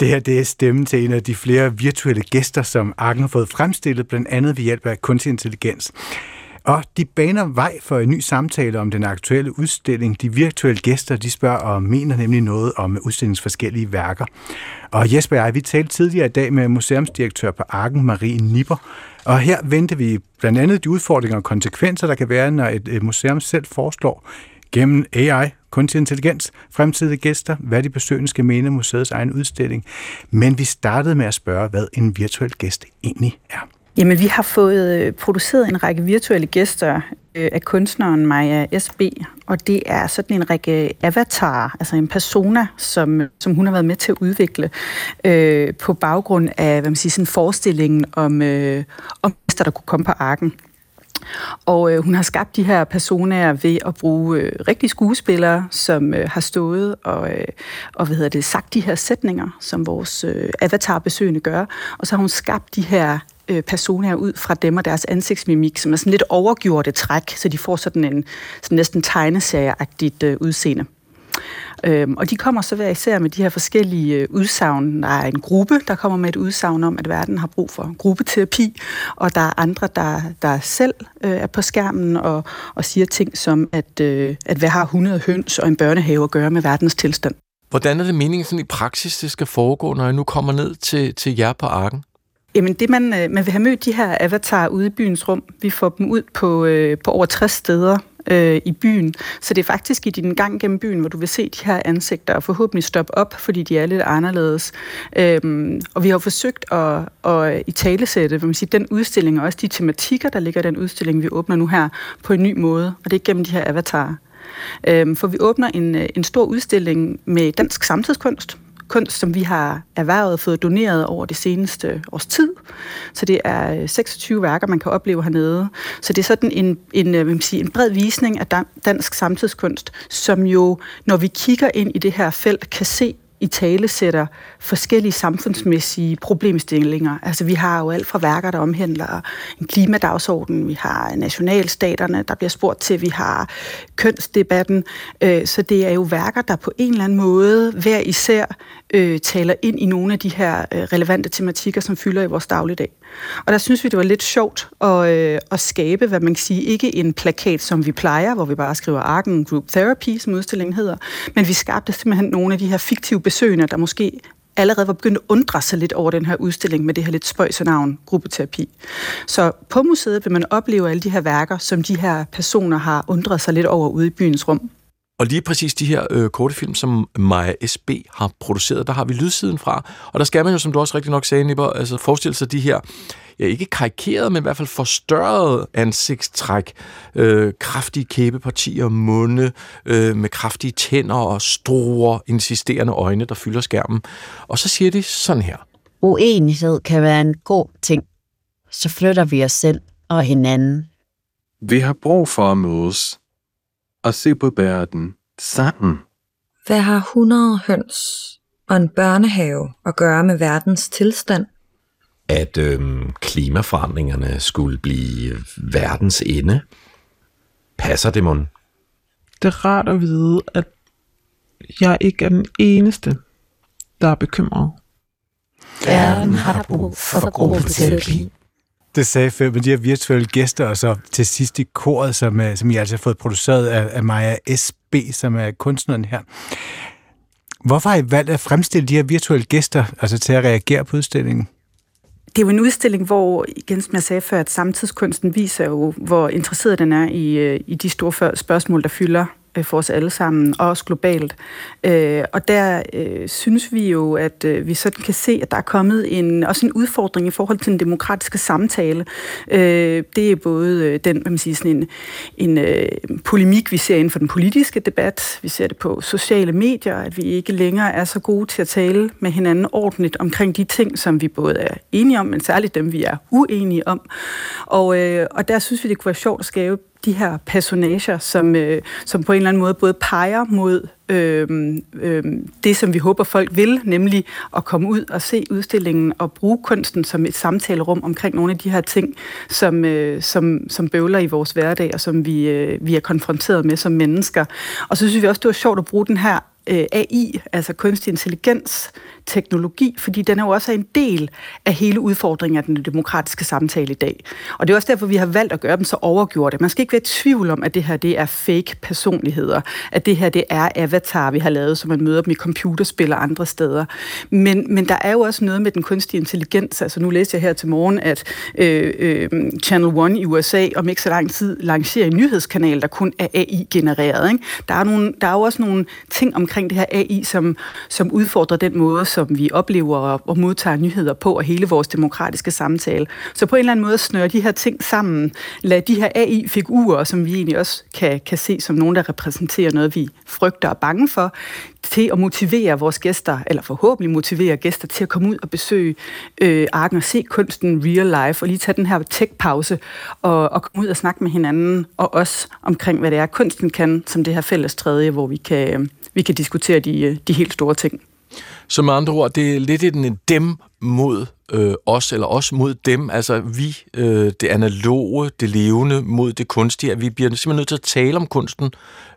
Det her det er stemmen til en af de flere virtuelle gæster, som Arken har fået fremstillet, blandt andet ved hjælp af kunstig intelligens. Og de baner vej for en ny samtale om den aktuelle udstilling. De virtuelle gæster de spørger og mener nemlig noget om udstillingens forskellige værker. Og Jesper og jeg, vi talte tidligere i dag med museumsdirektør på Arken, Marie Nipper. Og her venter vi blandt andet de udfordringer og konsekvenser, der kan være, når et museum selv foreslår gennem A I, kunstig intelligens, fremtidige gæster, hvad de besøgende skal mene om museets egen udstilling. Men vi startede med at spørge, hvad en virtuel gæst egentlig er. Jamen, vi har fået produceret en række virtuelle gæster af kunstneren Maja S B, og det er sådan en række avatar, altså en persona, som, som hun har været med til at udvikle øh, på baggrund af, hvad man siger, sådan forestillingen om, øh, om gæster, der kunne komme på Arken. Og øh, hun har skabt de her personer ved at bruge øh, rigtige skuespillere, som øh, har stået og, øh, og hvad hedder det, sagt de her sætninger, som vores øh, avatarbesøgende gør. Og så har hun skabt de her øh, personer ud fra dem og deres ansigtsmimik, som er sådan lidt overgjorte træk, så de får sådan en sådan næsten tegneserieagtigt øh, udseende. Øhm, og de kommer så hver især med de her forskellige udsagn. Der er en gruppe, der kommer med et udsagn om, at verden har brug for gruppeterapi, og der er andre, der, der selv øh, er på skærmen og, og siger ting som, at, øh, at hvad har hundrede høns og en børnehave at gøre med verdens tilstand? Hvordan er det meningen sådan i praksis, det skal foregå, når jeg nu kommer ned til, til jer på Arken? Jamen det, man, man vil have mødt de her avatar ude i byens rum. Vi får dem ud på, øh, på over tres steder øh, i byen. Så det er faktisk i din gang gennem byen, hvor du vil se de her ansigter og forhåbentlig stoppe op, fordi de er lidt anderledes. Øhm, og vi har jo forsøgt at, at italesætte, vil man sige, den udstilling og også de tematikker, der ligger i den udstilling, vi åbner nu her, på en ny måde, og det er gennem de her avatarer. Øhm, for vi åbner en, en stor udstilling med dansk samtidskunst, kunst, som vi har erhvervet og fået doneret over det seneste års tid. Så det er seksogtyve værker, man kan opleve hernede. Så det er sådan en, en, hvad man siger, en bred visning af dansk samtidskunst, som jo, når vi kigger ind i det her felt, kan se i talesætter forskellige samfundsmæssige problemstillinger. Altså vi har jo alt fra værker, der omhandler en klimadagsorden, vi har nationalstaterne, der bliver spurgt til, vi har kønsdebatten. Så det er jo værker, der på en eller anden måde hver især taler ind i nogle af de her relevante tematikker, som fylder i vores dagligdag. Og der synes vi, det var lidt sjovt at, at skabe, hvad man kan sige, ikke en plakat, som vi plejer, hvor vi bare skriver Arken, Group Therapy, som udstillingen hedder, men vi skabte simpelthen nogle af de her fiktive besøgende, der måske allerede var begyndt at undre sig lidt over den her udstilling med det her lidt spøjse navn, gruppeterapi. Så på museet vil man opleve alle de her værker, som de her personer har undret sig lidt over ude i byens rum. Og lige præcis de her øh, kortefilm, som Maja S B har produceret, der har vi lydsiden fra. Og der skal man jo, som du også rigtig nok sagde, Nipper, altså forestille sig de her, ja, ikke karikerede, men i hvert fald forstørrede ansigtstræk. Øh, kraftige kæbepartier, munde øh, med kraftige tænder og store, insisterende øjne, der fylder skærmen. Og så siger de sådan her. Uenighed kan være en god ting. Så flytter vi os selv og hinanden. Vi har brug for at mødes og se på verden sammen. Hvad har hundrede høns og en børnehave at gøre med verdens tilstand? At øhm, klimaforandringerne skulle blive verdens ende. Passer det, mon? Det er rart at vide, at jeg ikke er den eneste, der er bekymret. Verden har brug for gruppeterapi. Det sagde før med de her virtuelle gæster, og så til sidst i koret, som, som I altså har fået produceret af, af Maja S B, som er kunstneren her. Hvorfor har I valgt at fremstille de her virtuelle gæster, altså til at reagere på udstillingen? Det er jo en udstilling, hvor, igen som jeg sagde før, at samtidskunsten viser jo, hvor interesseret den er i, i de store spørgsmål, der fylder for os alle sammen, og også globalt. Øh, og der øh, synes vi jo, at øh, vi sådan kan se, at der er kommet en, også en udfordring i forhold til den demokratiske samtale. Øh, det er både øh, den, hvad man siger, sådan en, en øh, polemik, vi ser inden for den politiske debat. Vi ser det på sociale medier, at vi ikke længere er så gode til at tale med hinanden ordentligt omkring de ting, som vi både er enige om, men særligt dem, vi er uenige om. Og, øh, og der synes vi, det kunne være sjovt at skabe de her personager, som, øh, som på en eller anden måde både peger mod øh, øh, det, som vi håber folk vil, nemlig at komme ud og se udstillingen og bruge kunsten som et samtalerum omkring nogle af de her ting, som, øh, som, som bøvler i vores hverdag, og som vi, øh, vi er konfronteret med som mennesker. Og så synes vi også, det var sjovt at bruge den her A I, altså kunstig intelligens, teknologi, fordi den er jo også en del af hele udfordringen af den demokratiske samtale i dag. Og det er også derfor, vi har valgt at gøre dem så overgjorte. Man skal ikke være i tvivl om, at det her det er fake personligheder, at det her det er avatar, vi har lavet, så man møder dem i computerspil og andre steder. Men, men der er jo også noget med den kunstige intelligens. Altså nu læste jeg her til morgen, at øh, øh, Channel one i U S A om ikke så lang tid lancerer en nyhedskanal, der kun er A I-genereret. Ikke? Der er nogle, der er jo også nogle ting omkring det her A I, som, som udfordrer den måde, som vi oplever og, og modtager nyheder på, og hele vores demokratiske samtale. Så på en eller anden måde snører de her ting sammen. Lad de her A I-figurer, som vi egentlig også kan, kan se som nogen, der repræsenterer noget, vi frygter og bange for, til at motivere vores gæster, eller forhåbentlig motivere gæster til at komme ud og besøge øh, Arken og se kunsten real life, og lige tage den her tech-pause og, og komme ud og snakke med hinanden og os omkring, hvad det er, kunsten kan, som det her fælles tredje, hvor vi kan, vi kan diskutere de, de helt store ting. Så med andre ord, det er lidt en dem mod øh, os, eller os mod dem, altså vi, øh, det analoge, det levende mod det kunstige, at vi bliver simpelthen nødt til at tale om kunsten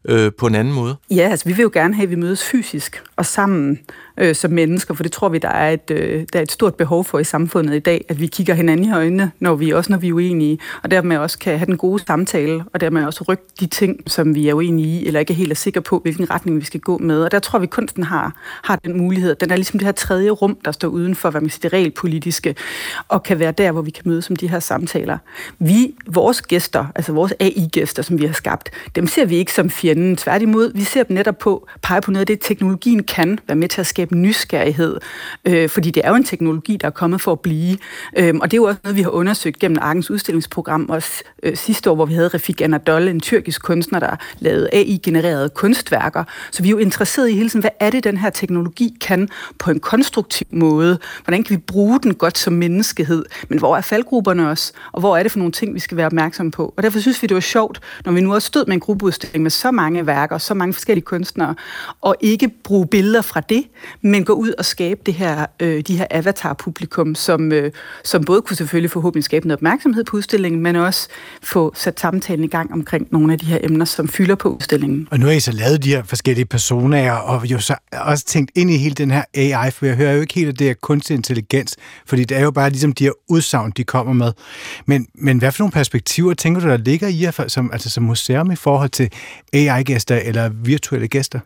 øh, på en anden måde. Ja, altså vi vil jo gerne have, at vi mødes fysisk og sammen øh, som mennesker, for det tror vi, der er, et, øh, der er et stort behov for i samfundet i dag, at vi kigger hinanden i øjnene, når vi, også når vi er uenige, og dermed også kan have den gode samtale, og dermed også rykke de ting, som vi er uenige i, eller ikke er helt sikre på, hvilken retning vi skal gå med, og der tror vi, kunsten har, har den mulighed. Den er ligesom det her tredje rum, der står udenfor, hvad man sterilpolitiske, og kan være der, hvor vi kan mødes om de her samtaler. Vi, vores gæster, altså vores A I-gæster, som vi har skabt, dem ser vi ikke som fjenden. Tværtimod, vi ser dem netop på, pege på noget af det, teknologien kan være med til at skabe nysgerrighed, øh, fordi det er jo en teknologi, der er kommet for at blive, øh, og det er jo også noget, vi har undersøgt gennem Arkens udstillingsprogram også øh, sidste år, hvor vi havde Refik Anadolu, en tyrkisk kunstner, der lavede A I-genererede kunstværker, så vi er jo interesserede i hele tiden, hvad er det, den her teknologi kan på en konstruktiv måde? Hvordan kan vi bruge den godt som menneskehed? Men hvor er faldgrupperne også? Og hvor er det for nogle ting, vi skal være opmærksomme på? Og derfor synes vi, det var sjovt, når vi nu også stod med en gruppeudstilling med så mange værker og så mange forskellige kunstnere, og ikke bruge billeder fra det, men gå ud og skabe det her, øh, de her avatar-publikum, som, øh, som både kunne selvfølgelig forhåbentlig skabe noget opmærksomhed på udstillingen, men også få sat samtalen i gang omkring nogle af de her emner, som fylder på udstillingen. Og nu har I så lavet de her forskellige personer, og jo så også tænkt ind i hele den her A I, for jeg hører jo ikke helt, at det er kunstig intelligens, fordi det er jo bare ligesom de her udsagn, de kommer med. Men, men hvad for nogle perspektiver tænker du, der ligger i jer som, altså som museum i forhold til A I-gæster eller virtuelle gæster?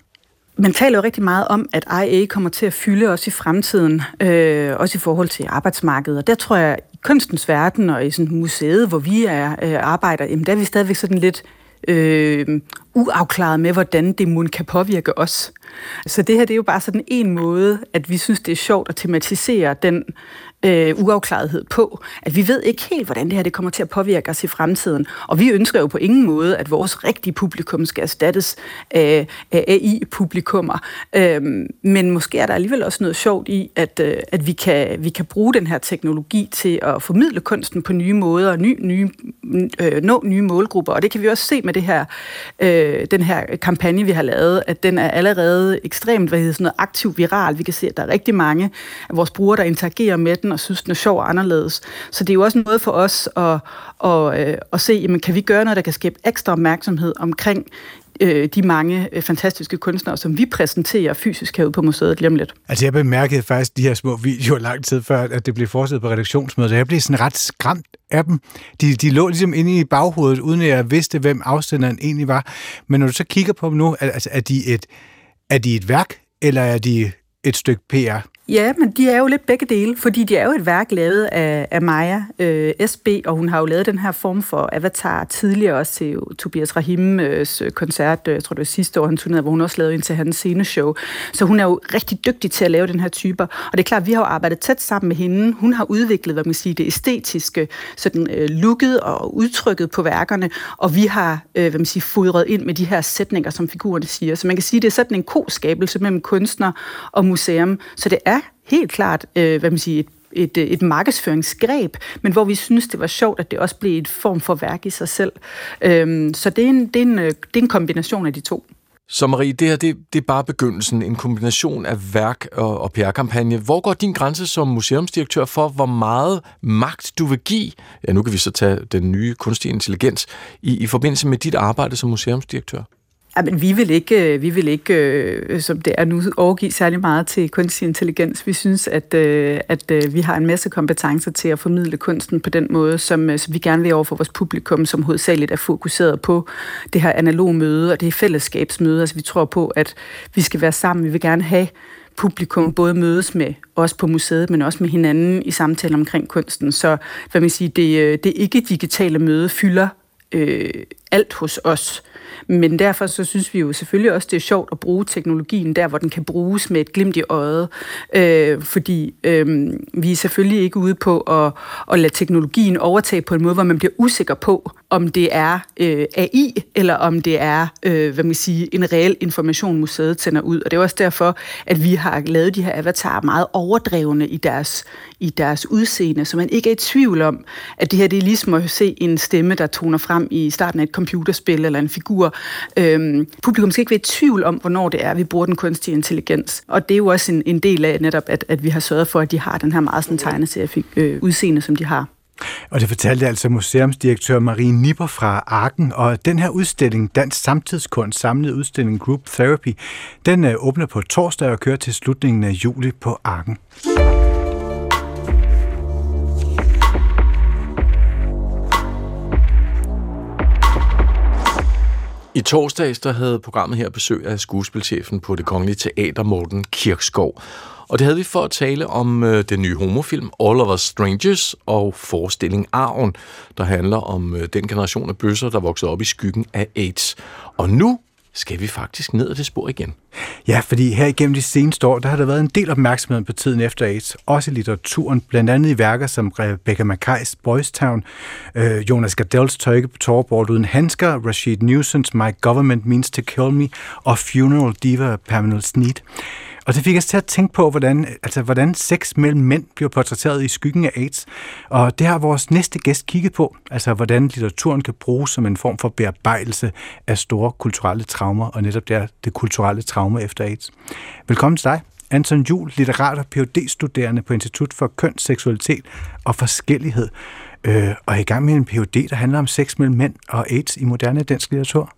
Man taler jo rigtig meget om, at A I kommer til at fylde også i fremtiden, øh, også i forhold til arbejdsmarkedet, og der tror jeg, i kunstens verden og i sådan museet, hvor vi er øh, arbejder, jamen der er vi stadigvæk sådan lidt øh, uafklaret med, hvordan det kan påvirke os. Så det her, det er jo bare sådan en måde, at vi synes, det er sjovt at tematisere den øh, uafklarethed på, at vi ved ikke helt, hvordan det her det kommer til at påvirke os i fremtiden. Og vi ønsker jo på ingen måde, at vores rigtige publikum skal erstattes af, af A I-publikummer. Øhm, men måske er der alligevel også noget sjovt i, at, øh, at vi, kan, vi kan bruge den her teknologi til at formidle kunsten på nye måder og ny, nye, øh, nå nye målgrupper. Og det kan vi også se med det her, øh, den her kampagne, vi har lavet, at den er allerede ekstremt, hvad hedder sådan noget, aktivt viral. Vi kan se, at der er rigtig mange af vores brugere, der interagerer med den og synes, den er sjov og anderledes. Så det er jo også en måde for os at, at, at, at se, jamen, kan vi gøre noget, der kan skabe ekstra opmærksomhed omkring de mange fantastiske kunstnere, som vi præsenterer fysisk herude på museet lige om lidt. Altså jeg bemærkede faktisk de her små videoer lang tid før, at det blev forestillet på redaktionsmødet. Jeg blev sådan ret skræmt af dem. De, de lå ligesom inde i baghovedet, uden at jeg vidste, hvem afsenderen egentlig var. Men når du så kigger på dem nu, altså er de et Er de et værk, eller er de et stykke P R? Ja, men de er jo lidt begge dele, fordi de er jo et værk lavet af, af Maja øh, S B, og hun har jo lavet den her form for avatar tidligere også til uh, Tobias Rahims uh, koncert, uh, jeg tror det var sidste år, han turnerede, hvor hun også lavede en til hans sceneshow. Så hun er jo rigtig dygtig til at lave den her typer, og det er klart, vi har jo arbejdet tæt sammen med hende. Hun har udviklet, hvad man siger, det æstetiske, sådan uh, looket og udtrykket på værkerne, og vi har, uh, hvad man siger, fodret ind med de her sætninger, som figurerne siger. Så man kan sige, det er sådan en koskabelse mellem kunstner og museum, så det er helt klart, øh, hvad man siger, et, et, et markedsføringsgreb, men hvor vi synes, det var sjovt, at det også blev et form for værk i sig selv. Øhm, så det er, en, det, er en, det er en kombination af de to. Så Marie, det her, det, det er bare begyndelsen. En kombination af værk og, og P R-kampagne. Hvor går din grænse som museumsdirektør for, hvor meget magt du vil give? Ja, nu kan vi så tage den nye kunstige intelligens i, i forbindelse med dit arbejde som museumsdirektør. Ja, men vi vil ikke, vi vil ikke øh, som det er nu, overgive særlig meget til kunstig intelligens. Vi synes, at, øh, at øh, vi har en masse kompetencer til at formidle kunsten på den måde, som, øh, som vi gerne vil overfor vores publikum, som hovedsageligt er fokuseret på det her analog møde og det her fællesskabsmøde. Altså vi tror på, at vi skal være sammen. Vi vil gerne have publikum både mødes med os på museet, men også med hinanden i samtale omkring kunsten. Så hvad man siger, det, det ikke digitale møde fylder øh, alt hos os. Men derfor så synes vi jo selvfølgelig også, det er sjovt at bruge teknologien der, hvor den kan bruges med et glimt i øjet. Øh, fordi øh, vi er selvfølgelig ikke ude på at, at lade teknologien overtage på en måde, hvor man bliver usikker på, om det er øh, A I, eller om det er øh, hvad man siger, en reel information, museet sender ud. Og det er også derfor, at vi har lavet de her avatarer meget overdrevne i deres, i deres udseende, så man ikke er i tvivl om, at det her det er ligesom at se en stemme, der toner frem i starten af et computerspil eller en figur. Øhm, publikum skal ikke være i tvivl om, hvornår det er, vi bruger den kunstige intelligens. Og det er jo også en, en del af netop, at, at vi har sørget for, at de har den her meget sådan tegneserie øh, udseende, som de har. Og det fortalte altså museumsdirektør Marie Nipper fra Arken, og den her udstilling, Dansk Samtidskunst, samlet udstilling Group Therapy, den øh, åbner på torsdag og kører til slutningen af juli på Arken. I torsdags der havde programmet her besøg af skuespilchefen på Det Kongelige Teater, Morten Kirkskov. Og det havde vi for at tale om øh, den nye homofilm All of Us Strangers og forestillingen Arven, der handler om øh, den generation af bøsser, der voksede op i skyggen af AIDS. Og nu skal vi faktisk ned ad det spor igen. Ja, fordi her igennem de seneste år, der har der været en del opmærksomhed på tiden efter AIDS, også i litteraturen, blandt andet i værker som Rebecca Mackay's Boys Town, øh, Jonas Gardells Tøjke på Tårebord uden handsker, Rashid Newsons My Government Means to Kill Me og Funeral Diva Pamela Sneed. Og det fik os til at tænke på, hvordan, altså, hvordan sex mellem mænd bliver portrætteret i skyggen af AIDS. Og det har vores næste gæst kigget på, altså hvordan litteraturen kan bruges som en form for bearbejdelse af store kulturelle traumer, og netop der det kulturelle traume efter AIDS. Velkommen til dig, Anton Juhl, litterat og P H D-studerende på Institut for Køn, Seksualitet og Forskellighed, øh, og er i gang med en P H D, der handler om sex mellem mænd og AIDS i moderne dansk litteratur.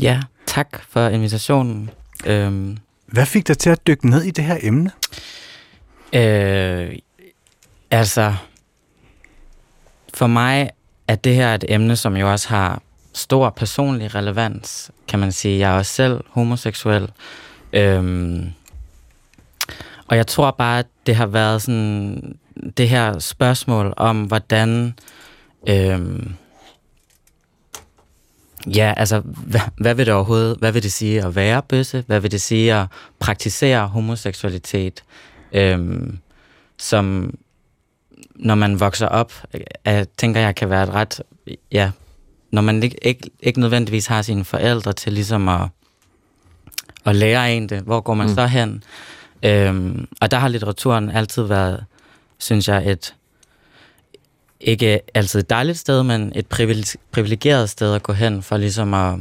Ja, tak for invitationen. Øhm Hvad fik dig til at dykke ned i det her emne? Øh, altså, for mig er det her et emne, som jo også har stor personlig relevans, kan man sige. Jeg er også selv homoseksuel. Øh, og jeg tror bare, at det har været sådan det her spørgsmål om, hvordan... Øh, Ja, altså, hvad, hvad vil det overhovedet, hvad vil det sige at være bøsse? Hvad vil det sige at praktisere homoseksualitet? Øhm, som, når man vokser op, jeg tænker jeg kan være et ret, ja, når man ikke, ikke, ikke nødvendigvis har sine forældre til ligesom at, at lære en det, hvor går man mm. så hen? Øhm, og der har litteraturen altid været, synes jeg, et... ikke altid et dejligt sted, men et privilegeret sted at gå hen for ligesom at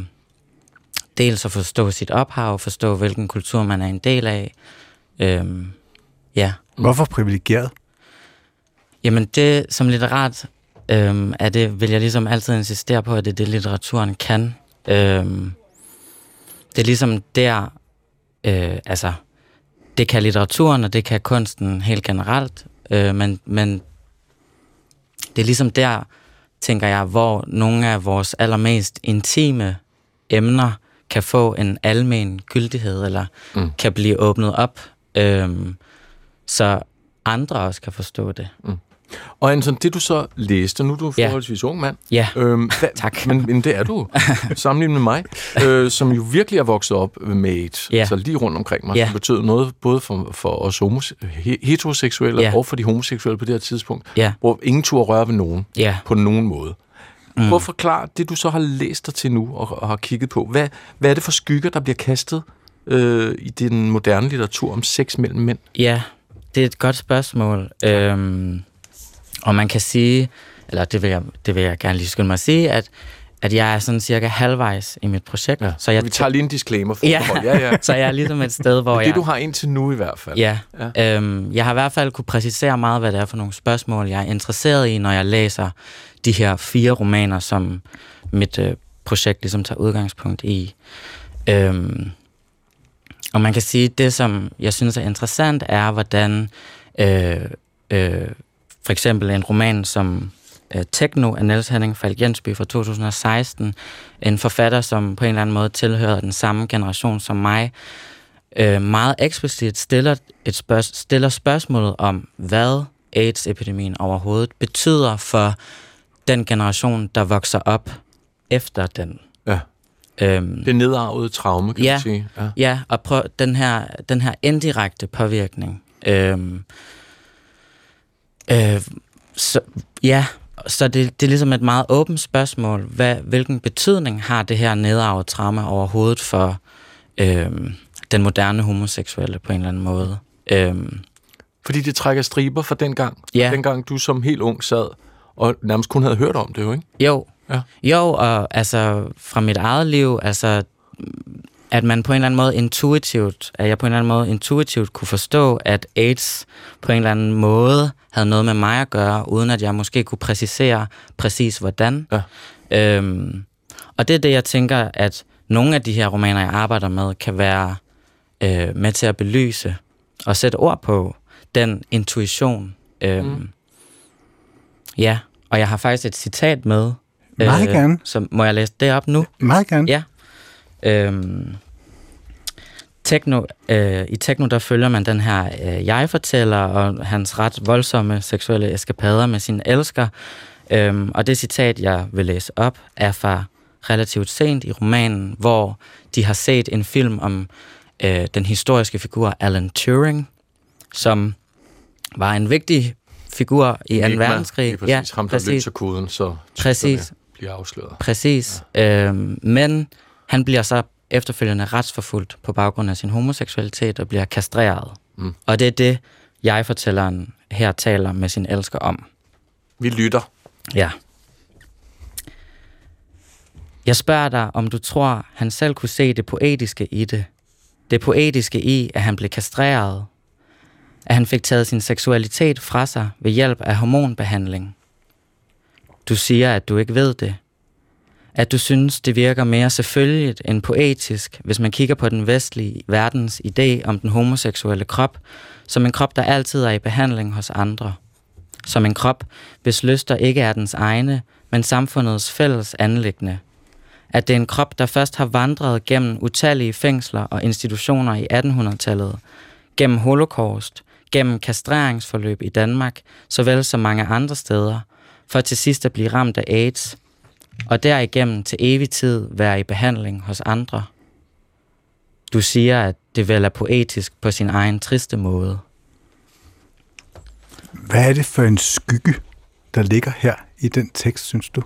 dels at forstå sit ophav, forstå hvilken kultur man er en del af. Øhm, ja. Hvorfor privilegeret? Jamen det, som litterat, øhm, er det, vil jeg ligesom altid insistere på, at det er det, litteraturen kan. Øhm, det er ligesom der, øh, altså, det kan litteraturen, og det kan kunsten helt generelt, øh, men, men det er ligesom der, tænker jeg, hvor nogle af vores allermest intime emner kan få en almen gyldighed, eller mm. kan blive åbnet op, øhm, så andre også kan forstå det. Mm. Og Anton, det du så læste, nu er du forholdsvis ja. ung mand. Ja, øhm, da, tak. Men, men det er du, sammenlignet med mig, øh, som jo virkelig er vokset op med AIDS, ja. altså lige rundt omkring mig, ja. som betød noget både for, for os homose- heteroseksuelle ja. og for de homoseksuelle på det her tidspunkt, ja. hvor ingen turde røre ved nogen ja. på nogen måde. Mm. Prøv at forklare det, du så har læst dig til nu og, og har kigget på. Hvad, hvad er det for skygger, der bliver kastet øh, i den moderne litteratur om sex mellem mænd? Ja, det er et godt spørgsmål. Øhm Og man kan sige, eller det vil jeg, det vil jeg gerne lige skynde mig at sige, at, at jeg er sådan cirka halvvejs i mit projekt. Ja. Så jeg, vi tager lige en disclaimer for ja. det. Ja, ja. Så jeg er ligesom et sted, hvor det, jeg... Det, du har indtil nu i hvert fald. Ja. ja. Øhm, jeg har i hvert fald kunne præcisere meget, hvad det er for nogle spørgsmål, jeg er interesseret i, når jeg læser de her fire romaner, som mit øh, projekt ligesom tager udgangspunkt i. Øhm, og man kan sige, at det, som jeg synes er interessant, er, hvordan... Øh, øh, For eksempel en roman som øh, Techno af Niels Henning Falk Jensby fra to tusind og seksten. En forfatter, som på en eller anden måde tilhører den samme generation som mig, øh, meget eksplicit stiller, et spørg- stiller spørgsmålet om, hvad AIDS-epidemien overhovedet betyder for den generation, der vokser op efter den. Ja. Øhm, det nedarvede traume, kan ja, man sige. Ja, ja og prøv, den, her, den her indirekte påvirkning... Øhm, Øh, så, ja, så det, det er ligesom et meget åbent spørgsmål. Hvad, hvilken betydning har det her nedarvet trauma overhovedet for øh, den moderne homoseksuelle på en eller anden måde? Øh. Fordi det trækker striber fra dengang. Ja. Dengang du som helt ung sad og nærmest kun havde hørt om det, jo ikke? Jo, ja. jo og altså fra mit eget liv, altså at man på en eller anden måde intuitivt, at jeg på en eller anden måde intuitivt kunne forstå, at AIDS på en eller anden måde havde noget med mig at gøre, uden at jeg måske kunne præcisere præcis hvordan. Ja. Øhm, og det er det, jeg tænker, at nogle af de her romaner, jeg arbejder med, kan være øh, med til at belyse og sætte ord på den intuition. Øhm, mm. Ja, og jeg har faktisk et citat med. Øh, Meget gerne. Så må jeg læse det op nu? Meget gerne. Ja. Øhm, techno, øh, I Techno, der følger man den her øh, jeg-fortæller og hans ret voldsomme seksuelle eskapader med sin elsker. Øhm, og det citat, jeg vil læse op, er fra relativt sent i romanen, hvor de har set en film om øh, den historiske figur Alan Turing, som var en vigtig figur i anden verdenskrig. Præcis, ja, ham der løser koden, så præcis bliver afsløret. Præcis, ja. øhm, men han bliver så efterfølgende retsforfulgt på baggrund af sin homoseksualitet og bliver kastreret. Mm. Og det er det, jeg-fortælleren her taler med sin elsker om. Vi lytter. Ja. Jeg spørger dig, om du tror, han selv kunne se det poetiske i det. Det poetiske i, at han blev kastreret. At han fik taget sin seksualitet fra sig ved hjælp af hormonbehandling. Du siger, at du ikke ved det. At du synes, det virker mere selvfølgeligt end poetisk, hvis man kigger på den vestlige verdens idé om den homoseksuelle krop, som en krop, der altid er i behandling hos andre. Som en krop, hvis lyster ikke er dens egne, men samfundets fælles anliggende. At det er en krop, der først har vandret gennem utallige fængsler og institutioner i attenhundredetallet, gennem holocaust, gennem kastreringsforløb i Danmark, såvel som mange andre steder, for til sidst at blive ramt af AIDS, og derigennem til evig tid være i behandling hos andre. Du siger, at det vel er poetisk på sin egen triste måde. Hvad er det for en skygge, der ligger her i den tekst, synes du?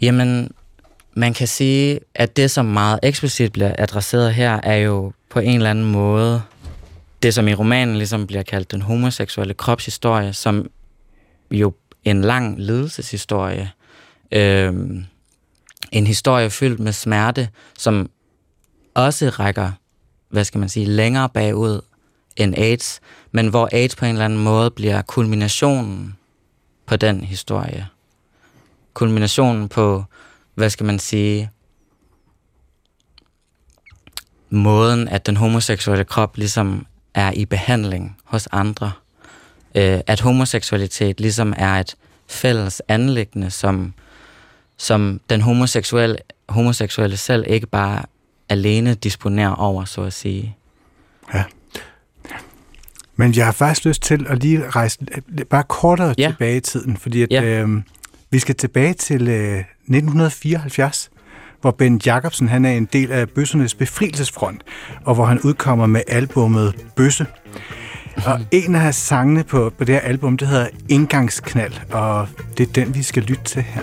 Jamen, man kan sige, at det, som meget eksplicit bliver adresseret her, er jo på en eller anden måde det, som i romanen ligesom bliver kaldt den homoseksuelle kropshistorie, som jo en lang lidelseshistorie. Øhm, en historie fyldt med smerte, som også rækker, hvad skal man sige, længere bagud end AIDS, men hvor AIDS på en eller anden måde bliver kulminationen på den historie. Kulminationen på, hvad skal man sige, måden, at den homoseksuelle krop ligesom er i behandling hos andre. Øh, at homoseksualitet ligesom er et fælles anliggende, som som den homoseksuelle, homoseksuelle selv ikke bare alene disponerer over, så at sige. Ja. Men jeg har faktisk lyst til at lige rejse bare kortere ja. tilbage i tiden, fordi at, ja. øh, vi skal tilbage til øh, nitten fireoghalvfjerds, hvor Bent Jacobsen, han er en del af Bøssernes Befrielsesfront, og hvor han udkommer med albummet Bøsse. Og en af hans sangene på, på det her album, det hedder Indgangsknald, og det er den, vi skal lytte til her.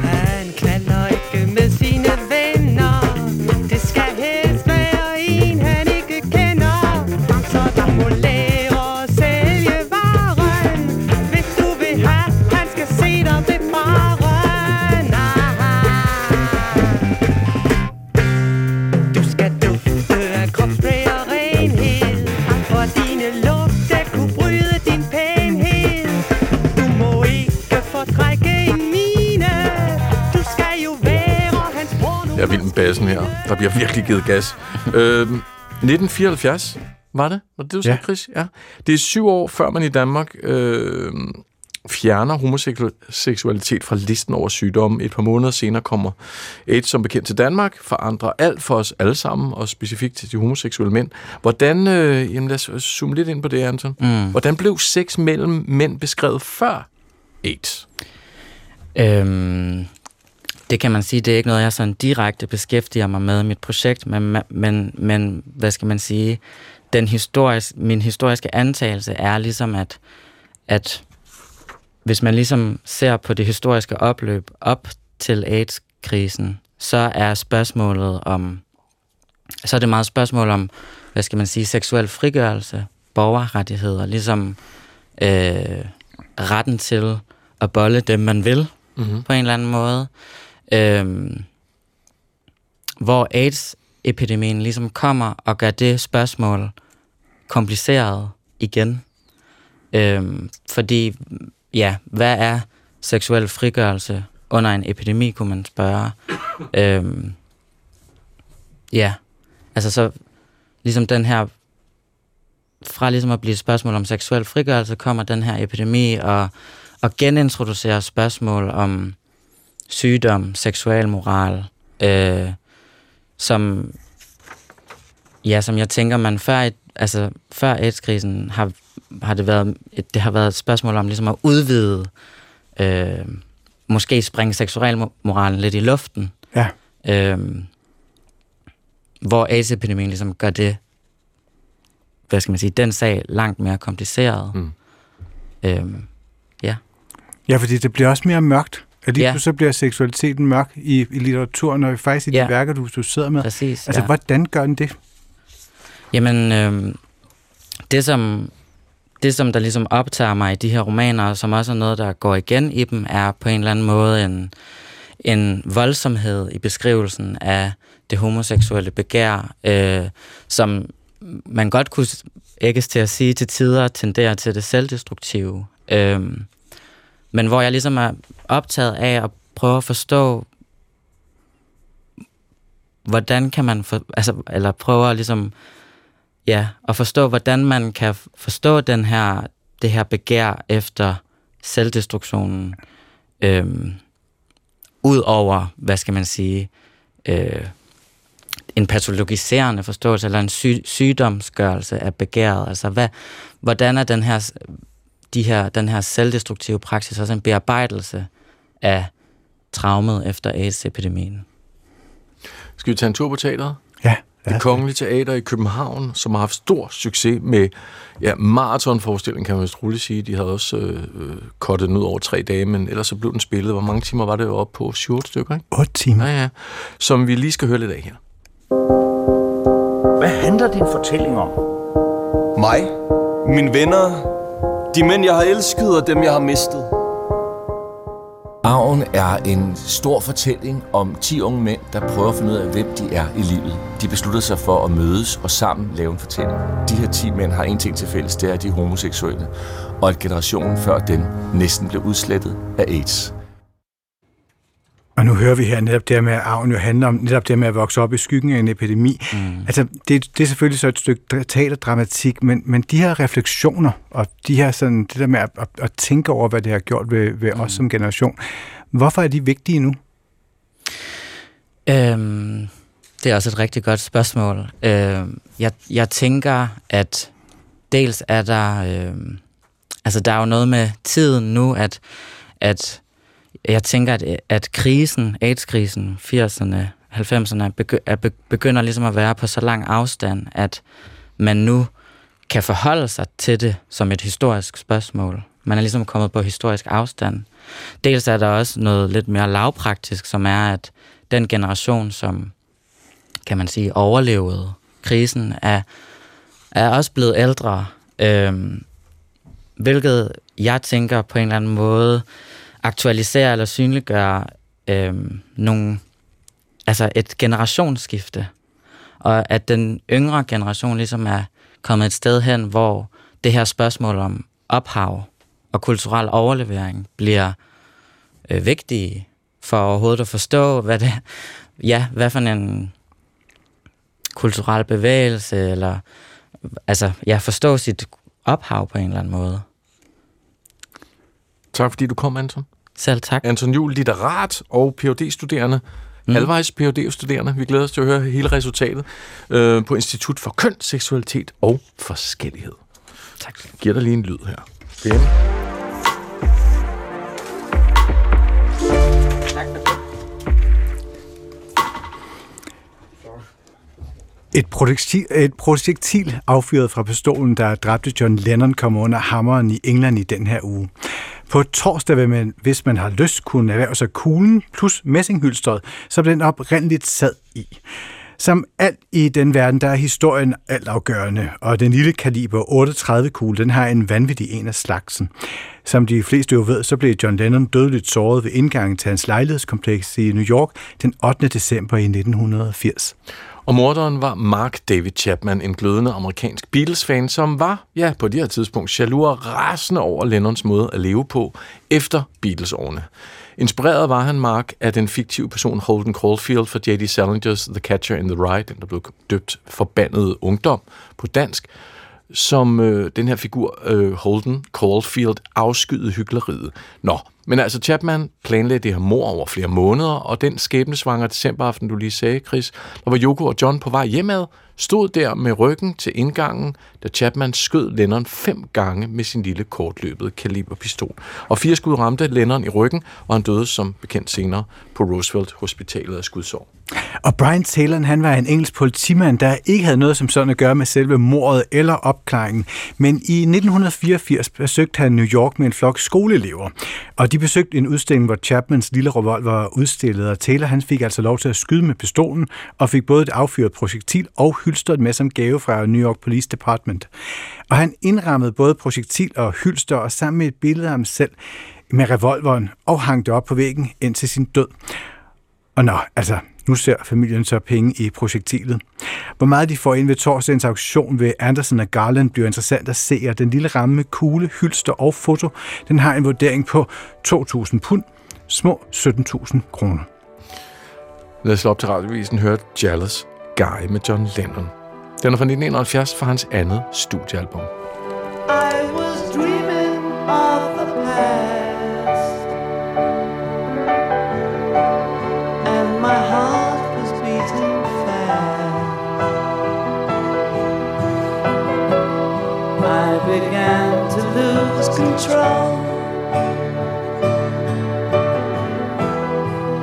Han knalder ikke med sine venner. Det skal helst være en, han ikke kender. Så der må lære at sælge varen. Hvis du vil have, han skal se dig ved baren. Du skal dufte af kropsspray og renhed, for dine lugte kunne bryde din pænhed. Du må ikke fortrække en mine. Du skal jo være hans porno. Jeg er vild med bassen her. Der bliver virkelig givet gas. øhm, nitten fireoghalvfjerds var det? Var det, du sagde, Chris? Ja. Det er syv år, før man i Danmark øh, fjerner homoseksualitet fra listen over sygdomme. Et par måneder senere kommer AIDS som bekendt til Danmark, forandrer alt for os alle sammen, og specifikt til de homoseksuelle mænd. Hvordan, øh, jamen lad os zoome lidt ind på det, Anton. Mm. Hvordan blev sex mellem mænd beskrevet før AIDS? Øhm, det kan man sige, det er ikke noget, jeg sådan direkte beskæftiger mig med i mit projekt, men, men, men hvad skal man sige, den historisk, min historiske antagelse er ligesom, at, at hvis man ligesom ser på det historiske opløb op til AIDS-krisen, så er spørgsmålet om, så er det meget spørgsmål om, hvad skal man sige, seksuel frigørelse, borgerrettigheder, ligesom øh, retten til at bolle dem, man vil, mm-hmm. på en eller anden måde. Øh, hvor AIDS-epidemien ligesom kommer og gør det spørgsmål kompliceret igen. Øh, fordi ja, hvad er seksuel frigørelse under en epidemi, kunne man spørge. Øhm, ja, altså så ligesom den her, fra ligesom at blive et spørgsmål om seksuel frigørelse, kommer den her epidemi og, og genintroducerer spørgsmål om sygdom, seksualmoral, øh, som, ja, som jeg tænker, man før, et, altså før AIDS-krisen har, har det været et, det har været et spørgsmål om ligesom at udvide, øh, måske springe seksualmoralen lidt i luften. Ja. Øh, hvor AIDS-epidemien ligesom gør det, hvad skal man sige, den sag langt mere kompliceret. Mm. Øhm, ja. Ja, fordi det bliver også mere mørkt. Og lige ja. Så bliver seksualiteten mørk i, i litteraturen, og faktisk i ja. De værker, du, du sidder med. Præcis, altså, ja. Hvordan gør den det? Jamen, øhm, det, som, det som der ligesom optager mig i de her romaner, og som også er noget, der går igen i dem, er på en eller anden måde en, en voldsomhed i beskrivelsen af det homoseksuelle begær, øh, som man godt kunne ægges til at sige til tider tenderer til det selvdestruktive. Øhm, men hvor jeg ligesom er optaget af at prøve at forstå, hvordan kan man, for, altså, eller prøver ligesom, ja, at forstå, hvordan man kan forstå den her, det her begær efter selvdestruktionen, øhm, ud over, hvad skal man sige, øh, en patologiserende forståelse eller en syg, sygdomsgørelse af begæret. Altså, hvad, hvordan er den her, de her, den her selvdestruktive praksis også en bearbejdelse af traumet efter AIDS-epidemien? Skal vi tage en tur på teateret? Ja. Det Kongelige Teater i København, som har haft stor succes med ja, maratonforestilling, kan man vist roligt sige. De havde også øh, kottet den ud over tre dage, men ellers så blev den spillet. Hvor mange timer var det oppe på? syv otte stykker, ikke? otte timer. Ja, ja. Som vi lige skal høre lidt af her. Hvad handler din fortælling om? Mig, mine venner, de mænd, jeg har elsket, og dem, jeg har mistet. Arven er en stor fortælling om ti unge mænd, der prøver at finde ud af, hvem de er i livet. De beslutter sig for at mødes og sammen lave en fortælling. De her ti mænd har en ting til fælles, det er, at de er homoseksuelle, og at generationen før dem næsten blev udslettet af AIDS. Og nu hører vi her netop det her med, at arven jo handler om netop det med at vokse op i skyggen af en epidemi. Mm. Altså, det, det er selvfølgelig så et stykke teaterdramatik, men, men de her refleksioner, og de her sådan, det der med at, at, at tænke over, hvad det har gjort ved, ved mm. os som generation, hvorfor er de vigtige nu? Øhm, det er også et rigtig godt spørgsmål. Øhm, jeg, jeg tænker, at dels er der, øhm, altså der er jo noget med tiden nu, at, at jeg tænker, at, at krisen, AIDS-krisen, firserne, halvfemserne, begynder ligesom at være på så lang afstand, at man nu kan forholde sig til det som et historisk spørgsmål. Man er ligesom kommet på historisk afstand. Dels er der også noget lidt mere lavpraktisk, som er, at den generation, som, kan man sige, overlevede krisen, er, er også blevet ældre. Øhm, hvilket jeg tænker på en eller anden måde aktualisere eller synliggøre øh, nogle, altså et generationsskifte, og at den yngre generation ligesom er kommet et sted hen, hvor det her spørgsmål om ophav og kulturel overlevering bliver øh, vigtige for overhovedet at forstå, hvad det, ja, hvad for en kulturel bevægelse, eller altså, ja, forstå sit ophav på en eller anden måde. Tak fordi du kom, Anton. Selv tak. Anton Juhl, litterat og P H D-studerende. Mm. Halvvejs P H D-studerende. Vi glæder os til at høre hele resultatet øh, på Institut for Køn, Seksualitet og Forskellighed. Tak. Jeg giver dig lige en lyd her. Fem. Et projektil, et projektil affyret fra pistolen, der dræbte John Lennon, kom under hammeren i England i den her uge. På torsdag vil man, hvis man har lyst, kunne erhverve sig kuglen plus messinghylstret, som den oprindeligt sad i. Som alt i den verden, der er historien altafgørende, og den lille kaliber otteogtredive kugle, den har en vanvittig en af slagsen. Som de fleste jo ved, så blev John Lennon dødeligt såret ved indgangen til hans lejlighedskompleks i New York den ottende december i nitten firs. Og morderen var Mark David Chapman, en glødende amerikansk Beatles-fan, som var, ja, på det her tidspunkt jaloux og rasende over Lennons måde at leve på efter Beatles-årene. Inspireret var han, Mark, af den fiktive person Holden Caulfield fra J D. Salinger's The Catcher in the Rye, den der blev døbt Forbandet Ungdom på dansk, som øh, den her figur øh, Holden Caulfield afskyede hykleriet. Nå, Men altså, Chapman planlagde det her mord over flere måneder, og den skæbnesvangre decemberaften, du lige sagde, Chris, der var Yoko og John på vej hjemad, stod der med ryggen til indgangen, da Chapman skød Lennon fem gange med sin lille kortløbede kaliberpistol. Og fire skud ramte Lennon i ryggen, og han døde som bekendt senere på Roosevelt Hospitalet af skudsår. Og Brian Taylor, han var en engelsk politimand, der ikke havde noget som sådan at gøre med selve mordet eller opklaringen. Men i nitten fireogfirs besøgte han New York med en flok skoleelever. Og de besøgte en udstilling, hvor Chapmans lille revolver var udstillet, og Taylor han fik altså lov til at skyde med pistolen, og fik både et affyret projektil og hylsteret med som gave fra New York Police Department. Og han indrammede både projektil og hylster, og sammen med et billede af ham selv med revolveren, og hang det op på væggen indtil sin død. Og nå, altså, nu ser familien så penge i projektilet. Hvor meget de får ind ved torsdagens auktion ved Andersen og Garland bliver interessant at se, og den lille ramme med kugle, hylster og foto, den har en vurdering på to tusind pund, små sytten tusind kroner. Lad os slå op til radiovisen og høre Jealous Guy med John Lennon. Den er fra nitten enoghalvfjerds fra hans andet studiealbum. I was dreaming of the past. Began to lose control.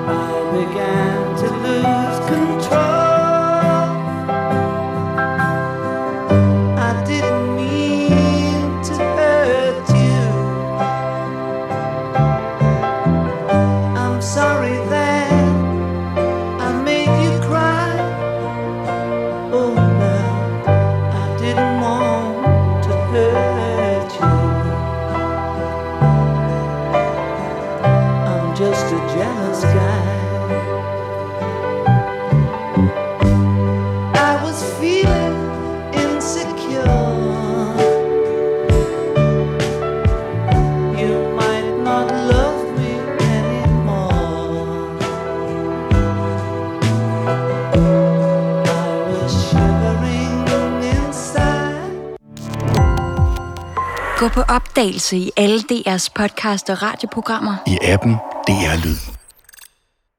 I began to lose control. I didn't mean to hurt you. I'm sorry that I made you cry. Oh no, I didn't want to hurt. Gå på opdagelse i alle D R's podcast og radioprogrammer i appen D R Lyd.